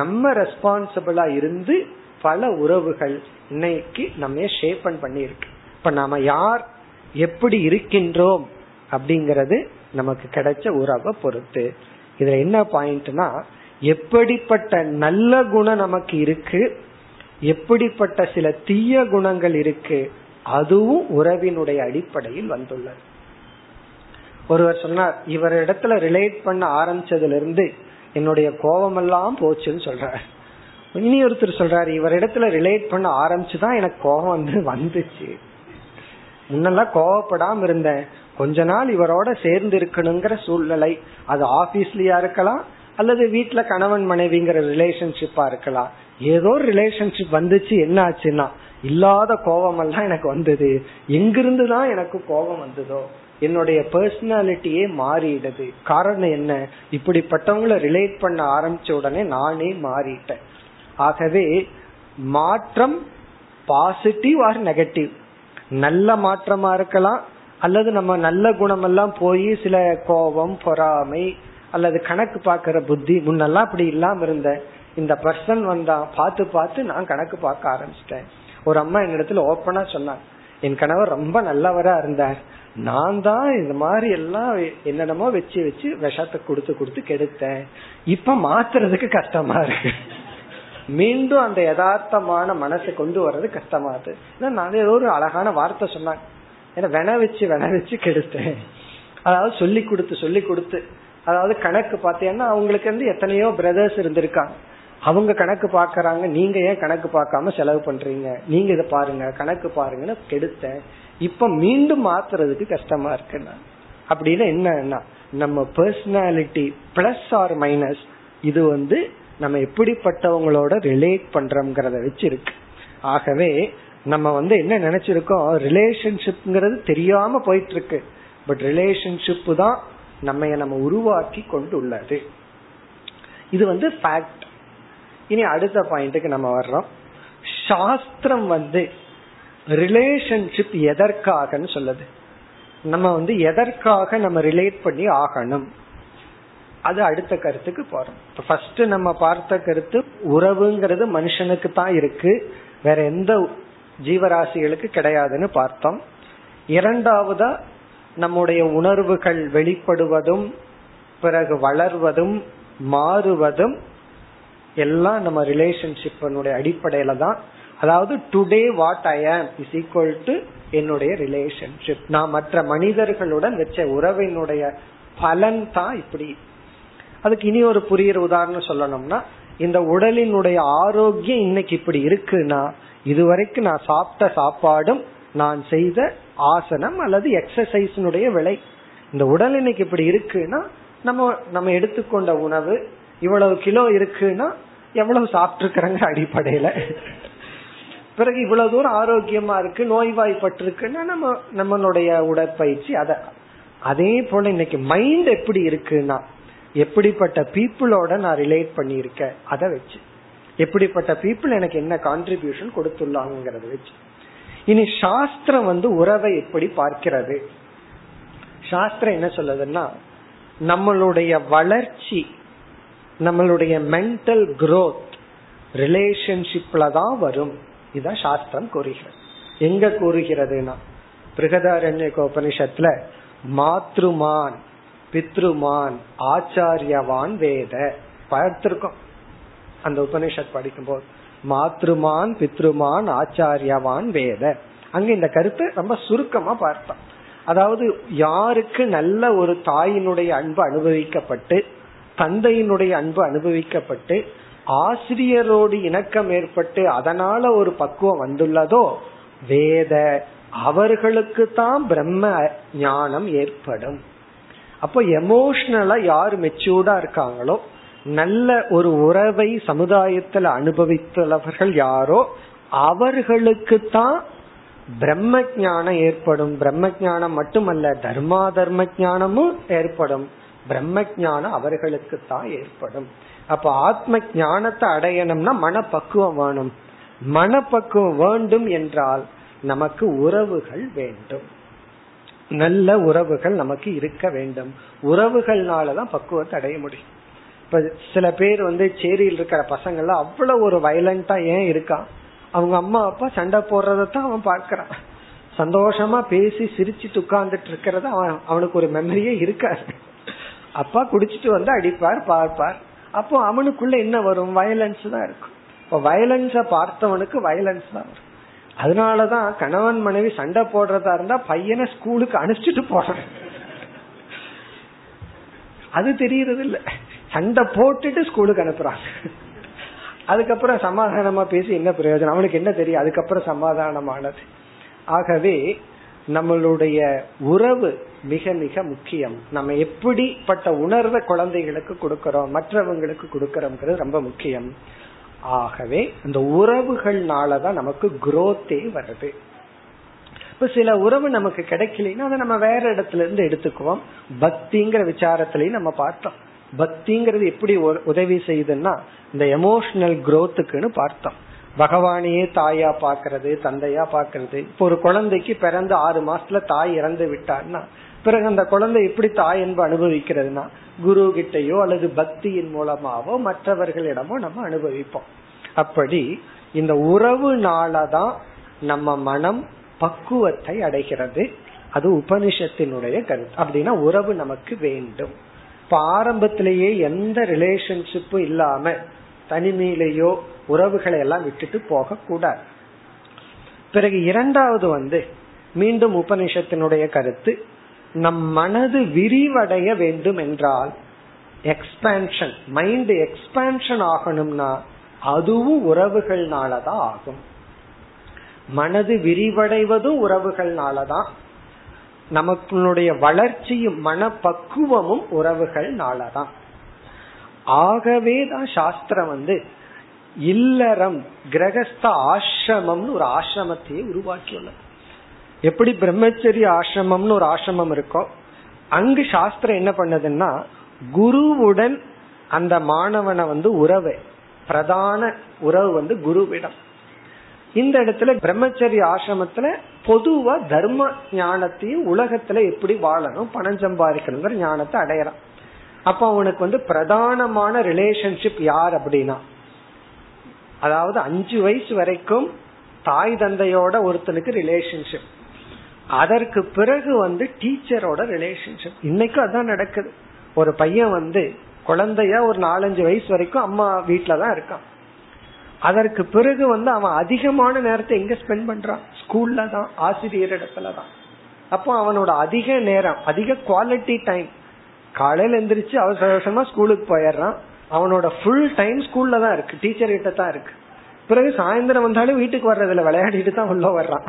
நம்ம ரெஸ்பான்சிபிளா இருந்து பல உறவுகள் இன்னைக்கு நம்ம ஷேப்பன் பண்ணி இருக்கு. இப்ப நாம யார் எப்படி இருக்கின்றோம் அப்படிங்கறது நமக்கு கிடைச்ச உறவை பொறுத்து. இதுல என்ன பாயிண்ட்னா, எப்படிப்பட்ட நல்ல குணம் நமக்கு இருக்கு, எப்படிப்பட்ட சில தீய குணங்கள் இருக்கு, அதுவும் உறவினுடைய அடிப்படையில் வந்துள்ளது. ஒருவர் சொன்னார், இவர் இடத்துல ரிலேட் பண்ண ஆரம்பிச்சதுல இருந்து என்னுடைய கோபமெல்லாம் போச்சுன்னு சொல்றாரு. இனி ஒருத்தர் சொல்றாரு, இவர் இடத்துல ரிலேட் பண்ண ஆரம்பிச்சுதான் எனக்கு கோபம் வந்து வந்துச்சு. முன்னெல்லாம் கோபப்படாம இருந்தேன், கொஞ்ச நாள் இவரோட சேர்ந்து இருக்கணுங்கிற சூழ்நிலை, அது ஆபீஸ்லயா இருக்கலாம் அல்லது வீட்டுல கணவன் மனைவிங்கிற ரிலேஷன்ஷிப்பா இருக்கலாம், ஏதோ ரிலேஷன்ஷிப் வந்துச்சு. என்ன ஆச்சுன்னா, இல்லாத கோபமெல்லாம் எனக்கு வந்தது. எங்கிருந்துதான் எனக்கு கோபம் வந்ததோ, என்னுடைய பர்சனாலிட்டியே மாறிடுது. காரணம் என்ன, இப்படிப்பட்டவங்களை ரிலேட் பண்ண ஆரம்பிச்ச உடனே நானே மாறிட்டேன். ஆகவே மாற்றம் பாசிட்டிவ் ஆர் நெகட்டிவ், நல்ல மாற்றமா இருக்கலாம். அல்லது நம்ம நல்ல குணமெல்லாம் போய் சில கோபம், பொறாமை அல்லது கணக்கு பார்க்கிற புத்தி, முன்னெல்லாம் அப்படி இல்லாம இருந்த இந்த பர்சன் வந்தா பார்த்து பார்த்து நான் கணக்கு பார்க்க ஆரம்பிச்சிட்டேன். ஒரு அம்மா என்னிடத்துல ஓப்பனா சொன்னாங்க, என் கணவர் ரொம்ப நல்லவரா இருந்தார், நான் தான் இந்த மாதிரி எல்லாம் என்னென்னமோ வச்சு வச்சு விஷத்தை கொடுத்து கொடுத்து கெடுத்தேன். இப்ப மாத்துறதுக்கு கஷ்டமா இருக்கு, மீண்டும் அந்த யதார்த்தமான மனசை கொண்டு வர்றது கஷ்டமா இருக்கு. நான் ஏதோ ஒரு அழகான வார்த்தை சொன்னாங்க, ஏன்னா வென வச்சு வென வச்சு கெடுத்தேன். அதாவது சொல்லி கொடுத்து சொல்லி கொடுத்து, அதாவது கணக்கு பார்த்தேன்னா அவங்களுக்கு வந்து எத்தனையோ பிரதர்ஸ் இருந்திருக்காங்க, அவங்க கணக்கு பாக்குறாங்க, நீங்க ஏன் கணக்கு பார்க்காம செலவு பண்றீங்க, நீங்க இதை பாருங்க கணக்கு பாருங்கன்னு கெடுத்தேன். இப்ப மீண்டும் மாத்துறதுக்கு கஷ்டமா இருக்குன்னா அப்படின்னு என்னன்னா, நம்ம பர்சனாலிட்டி பிளஸ் ஆர் மைனஸ் இது வந்து நம்ம எப்படிப்பட்டவங்களோட ரிலேட் பண்றோம்ங்கறத வச்சு இருக்கு. ஆகவே நம்ம வந்து என்ன நினைச்சிருக்கோம், ரிலேஷன்ஷிப்ங்கிறது தெரியாம போயிட்டு இருக்கு, பட் ரிலேஷன்ஷிப் தான் நம்ம நம்ம உருவாக்கி கொண்டு உள்ளது. இது வந்து ஃபேக்ட். இனி அடுத்த பாயிண்ட்டுக்கு நம்ம வர்றோம். சாஸ்திரம் வந்து ரிலேஷன்ஷிப் எதற்காகன்னு சொல்லுது, நம்ம வந்து எதற்காக நம்ம ரிலேட் பண்ணி ஆகணும், அது அடுத்த கருத்துக்கு போறோம். இப்ப ஃபர்ஸ்ட் நம்ம பார்த்த கருத்து, உறவுங்கிறது மனுஷனுக்கு தான் இருக்கு, வேற எந்த ஜீவராசிகளுக்கு கிடையாதுன்னு பார்த்தோம். இரண்டாவதா நம்முடைய உணர்வுகள் வெளிப்படுவதும் பிறகு வளர்வதும் மாறுவதும் எல்லாம் நம்ம ரிலேஷன்ஷிப்னுடைய அடிப்படையில தான். அதாவது today what I am is equal to என்னுடைய ரிலேஷன்ஷிப். நான் மற்ற மனிதர்களுடன் வச்ச உறவினுடைய பலன் தான் இப்படி. அதுக்கு இனி ஒரு புரியுற உதாரணம் சொல்லணும்னா, இந்த உடலினுடைய ஆரோக்கியம் இன்னைக்கு இப்படி இருக்குன்னா, இதுவரைக்கும் நான் சாப்பிட்ட சாப்பாடும் நான் செய்த ஆசனம் அல்லது எக்ஸசைஸினுடைய விலை. இந்த உடல் இன்னைக்கு இப்படி இருக்குன்னா நம்ம நம்ம எடுத்துக்கொண்ட உணவு இவ்வளவு கிலோ இருக்குன்னா எவ்வளவு சாப்பிட்டுருக்கிறங்க அடிப்படையில. பிறகு இவ்வளவு தூரம் ஆரோக்கியமா இருக்கு, நோய்வாய்ப்பட்டிருக்குன்னா நம்ம நம்மளுடைய உடற்பயிற்சி. அத அதே போல இன்னைக்கு மைண்ட் எப்படி இருக்குன்னா, எப்படிப்பட்ட பீப்புளோட நான் ரிலேட் பண்ணியிருக்கேன் அதை வச்சு, எப்படிப்பட்ட பீப்புள் எனக்கு என்ன கான்ட்ரிபியூஷன் கொடுத்துள்ளாங்கிறத வச்சு. இனி சாஸ்திரம் வந்து உறவை எப்படி பார்க்கிறது. சாஸ்திரம் என்ன சொல்லுதுன்னா, நம்மளுடைய வளர்ச்சி, நம்மளுடைய மென்டல் குரோத் ரிலேஷன்ஷிப்ல தான் வரும். இதுதான் சாஸ்திரம் கூறுகிறது. எங்க கூறுகிறதுனா, பிருகதாரண்யக உபனிஷத்துல மாத்ருமான் பித்ருமான் ஆச்சாரியவான் வேத பார்த்திருக்கோம். அந்த உபனிஷத் படிக்கும் போது மாத்ருமான் பித்ருமான் ஆச்சாரியவான் வேத. அங்க இந்த கருத்து ரொம்ப சுருக்கமா பார்த்தோம். அதாவது யாருக்கு நல்ல ஒரு தாயினுடைய அன்பு அனுபவிக்கப்பட்டு தந்தையினுடைய அன்பு அனுபவிக்கப்பட்டு ஆசிரியரோடு இணக்கம் ஏற்பட்டு அதனால ஒரு பக்குவம் வந்துள்ளதோ வேத, அவர்களுக்கு தான் பிரம்ம ஞானம் ஏற்படும். அப்போ எமோஷனலா யார் மெச்சூர்டா இருக்காங்களோ, நல்ல ஒரு உறவை சமுதாயத்துல அனுபவித்தவர்கள் யாரோ அவர்களுக்கு தான் பிரம்ம ஞானம் ஏற்படும். பிரம்ம ஞானம் மட்டுமல்ல, தர்மா தர்ம ஞானமும் ஏற்படும். பிரம்ம ஞானம் அவர்களுக்கு தான் ஏற்படும். அப்ப ஆத்ம ஞானத்தை அடையணும்னா மனப்பக்குவம் வேணும். மனப்பக்குவம் வேண்டும் என்றால் நமக்கு உறவுகள் வேண்டும், நல்ல உறவுகள் நமக்கு இருக்க வேண்டும். உறவுகள்னாலதான் பக்குவத்தை அடைய முடியும். இப்ப சில பேர் வந்து சேரியில் இருக்கிற பசங்கள்லாம் அவ்வளவு ஒரு வயலண்டா ஏன் இருக்கான், அவங்க அம்மா அப்பா சண்டை போடுறதான் அவன் பார்க்கறான். சந்தோஷமா பேசி சிரிச்சுட்டு உட்கார்ந்துட்டு இருக்கிறத அவன் அவனுக்கு ஒரு மெமரியே இருக்காது. அப்பா குடிச்சிட்டு வந்து அடிப்பார் பார்ப்பார். அப்போ அவனுக்குள்ள என்ன வரும், வயலன்ஸ் தான் இருக்கும். இப்போ வயலன்ஸ பார்த்தவனுக்கு வயலன்ஸ் தான் வரும். அதனாலதான் கணவன் மனைவி சண்டை போடுறதா இருந்தா பையனை ஸ்கூலுக்கு அனுப்பிச்சுட்டு போறான். அது தெரியறது இல்ல, சண்டை போட்டுட்டு ஸ்கூலுக்கு அனுப்புறான். அதுக்கப்புறம் சமாதானமா பேசி என்ன பிரயோஜனம், அவனுக்கு என்ன தெரியும் அதுக்கப்புறம் சமாதானமானது. ஆகவே நம்மளுடைய உறவு மிக மிக முக்கியம். நம்ம எப்படிப்பட்ட உணர்வை குழந்தைகளுக்கு கொடுக்கறோம், மற்றவங்களுக்கு கொடுக்கறோம்ங்கிறது ரொம்ப முக்கியம். ஆகவே இந்த உறவுகள்னாலதான் நமக்கு குரோத்தே வருது. இப்ப சில உறவு நமக்கு கிடைக்கலன்னா அதை நம்ம வேற இடத்துல இருந்து எடுத்துக்குவோம். பக்திங்கிற விசாரத்திலையும் நம்ம பார்த்தோம், பக்திங்கிறது எப்படி உதவி செய்யுதுன்னா இந்த எமோஷனல் குரோத்துக்குன்னு பார்த்தோம். பகவானையே தாயா பாக்குறது, தந்தையா பாக்குறது. இப்போ ஒரு குழந்தைக்கு பிறந்த ஆறு மாசத்துல தாய் இறந்து விட்டார்னா பிறகு அந்த குழந்தை எப்படி தாய் அன்பு அனுபவிக்கிறதுனா குரு கிட்டையோ அல்லது பக்தியின் மூலமாவோ மற்றவர்களிடமோ நம்ம அனுபவிப்போம். அப்படி இந்த உறவுனாலதான் நம்ம மனம் பக்குவத்தை அடைகிறது. அது உபனிஷத்தினுடைய கருத்து. அப்படின்னா உறவு நமக்கு வேண்டும். இப்ப ஆரம்பத்திலேயே எந்த ரிலேஷன்ஷிப்பும் இல்லாம தனிமையிலேயோ உறவுகளை எல்லாம் விட்டுட்டு போக கூடாது. பிறகு இரண்டாவது வந்து மீண்டும் உபனிஷத்தினுடைய கருத்து, நம் மனது விரிவடைய வேண்டும் என்றால் எக்ஸ்பேன்ஷன், மைண்ட் எக்ஸ்பேன்ஷன் ஆகணும்னா அதுவும் உறவுகள்னாலதான் ஆகும். மனது விரிவடைவதும் உறவுகள்னாலதான், நமக்குடைய வளர்ச்சியும் மனப்பக்குவமும் உறவுகள்னாலதான். ஆகவே தான் சாஸ்திரம் வந்து இல்லறம், கிரகஸ்த ஆசிரமம்னு ஒரு ஆசிரமத்தையே உருவாக்கியுள்ளது. எப்படி பிரம்மச்சரிய ஆசிரமம்னு ஒரு ஆசிரமம் இருக்கோ, அங்கு சாஸ்திரம் என்ன பண்ணதுன்னா குருவுடன் அந்த மாணவனை வந்து உறவு, பிரதான உறவு வந்து குருவிடம். இந்த இடத்துல பிரம்மச்சரிய ஆசிரமத்துல பொதுவா தர்ம ஞானத்தையும் உலகத்துல எப்படி வாழணும், பணம் சம்பாதிக்கணுங்கிற ஞானத்தை அடையறான். அப்ப அவனுக்கு வந்து பிரதானமான ரிலேஷன்ஷிப் யார் அப்படின்னா, அதாவது அஞ்சு வயசு வரைக்கும் தாய் தந்தையோட ஒருத்தனுக்கு ரிலேஷன்ஷிப், அதற்கு பிறகு வந்து டீச்சரோட ரிலேஷன்ஷிப். இன்னைக்கும் அதான் நடக்குது. ஒரு பையன் வந்து குழந்தையா ஒரு நாலஞ்சு வயசு வரைக்கும் அம்மா வீட்டுலதான் இருக்கான். அதற்கு பிறகு வந்து அவன் அதிகமான நேரத்தை எங்க ஸ்பெண்ட் பண்றான், ஸ்கூல்ல தான், ஆசிரியர் இடத்துலதான். அப்போ அவனோட அதிக நேரம், அதிக குவாலிட்டி டைம், காலையில எந்திரிச்சு அவசர அவசரமா ஸ்கூலுக்கு போயிடுறான். அவனோட ஃபுல் டைம் ஸ்கூல்ல தான் இருக்கு, டீச்சர் கிட்ட தான் இருக்கு. பிறகு சாயந்தரம் வந்தாலும் வீட்டுக்கு வர்றதுல விளையாடிட்டு தான் உள்ள வர்றான்.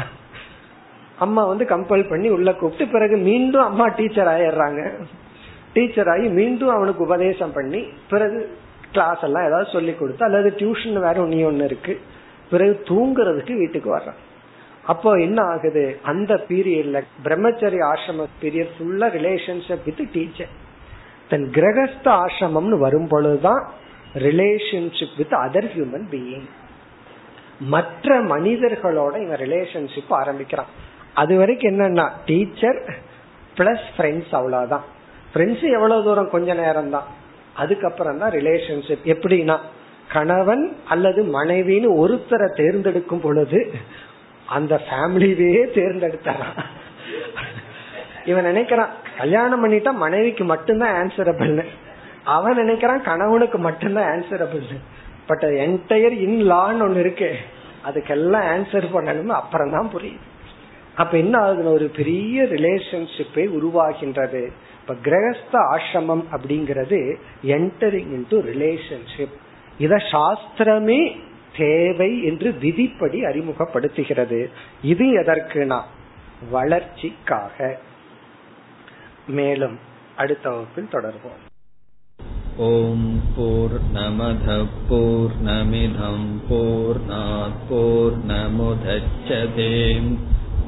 அம்மா வந்து கம்பல் பண்ணி உள்ள கூப்பிட்டு பிறகு மீண்டும் அம்மா டீச்சர் ஆயிடுறாங்க. டீச்சர் ஆகி மீண்டும் அவனுக்கு உபதேசம் பண்ணி பிறகு கிளாஸ் எல்லாம் ஏதாவது சொல்லி கொடுத்து அல்லது டியூஷன் வேற ஒன்னு ஒன்னு இருக்கு. பிறகு தூங்குறதுக்கு வீட்டுக்கு வர்றான். அப்போ என்ன ஆகுது, அந்த பீரியட்ல பிரம்மச்சரிய ஆசிரம பீரியட் ஃபுல்லா ரிலேஷன்ஷிப் வித் டீச்சர். தன் கிரகஸ்த ஆசிரமம்னு வரும் பொழுதுதான் relationship with other human being, மற்ற மனிதர்களோட இவன் ரிலேஷன்ஷிப் ஆரம்பிக்கிறான். அது வரைக்கும் என்னன்னா டீச்சர் பிளஸ் ஃப்ரெண்ட்ஸ், அவ்வளவுதான். ஃப்ரெண்ட்ஸ் எவ்வளவு தூரம், கொஞ்ச நேரம் தான். அதுக்கப்புறம் தான் ரிலேஷன்ஷிப். எப்படின்னா கணவன் அல்லது மனைவின்னு ஒருத்தரை தேர்ந்தெடுக்கும் பொழுது அந்த ஃபேமிலியே தேர்ந்தெடுத்தான். இவன் நினைக்கிறான் கல்யாணம் பண்ணிட்டா மனைவிக்கு மட்டும்தான் ஆன்சரபிள்னு, அவன் நினைக்கிறான் கணவனுக்கு மட்டும்தான் ஆன்சரபிள்னு. பட் என்டையர் இன் லான்னு ஒண்ணு இருக்கு, அதுக்கெல்லாம் ஆன்சர் பண்ணணும், அப்புறம் தான் புரியுது. அப்ப என்ன ஆகுதுன்னா ஒரு பெரிய ரிலேஷன்ஷிப்பை உருவாகின்றது. இப்ப கிரகஸ்த ஆசிரமம் அப்படிங்கிறது என்டரிங் இன்டு ரிலேஷன்ஷிப். இத சாஸ்திரமே தேவை என்று விதிப்படி அறிமுகப்படுத்துகிறது. இது எதற்குனா வளர்ச்சிக்காக. மேலும் அடுத்த வகுப்பில் தொடர்வோம். ஓம் பூர்ணமத பூர்ணமிதம் பூர்ணாத் பூர்ணமுதச்யதே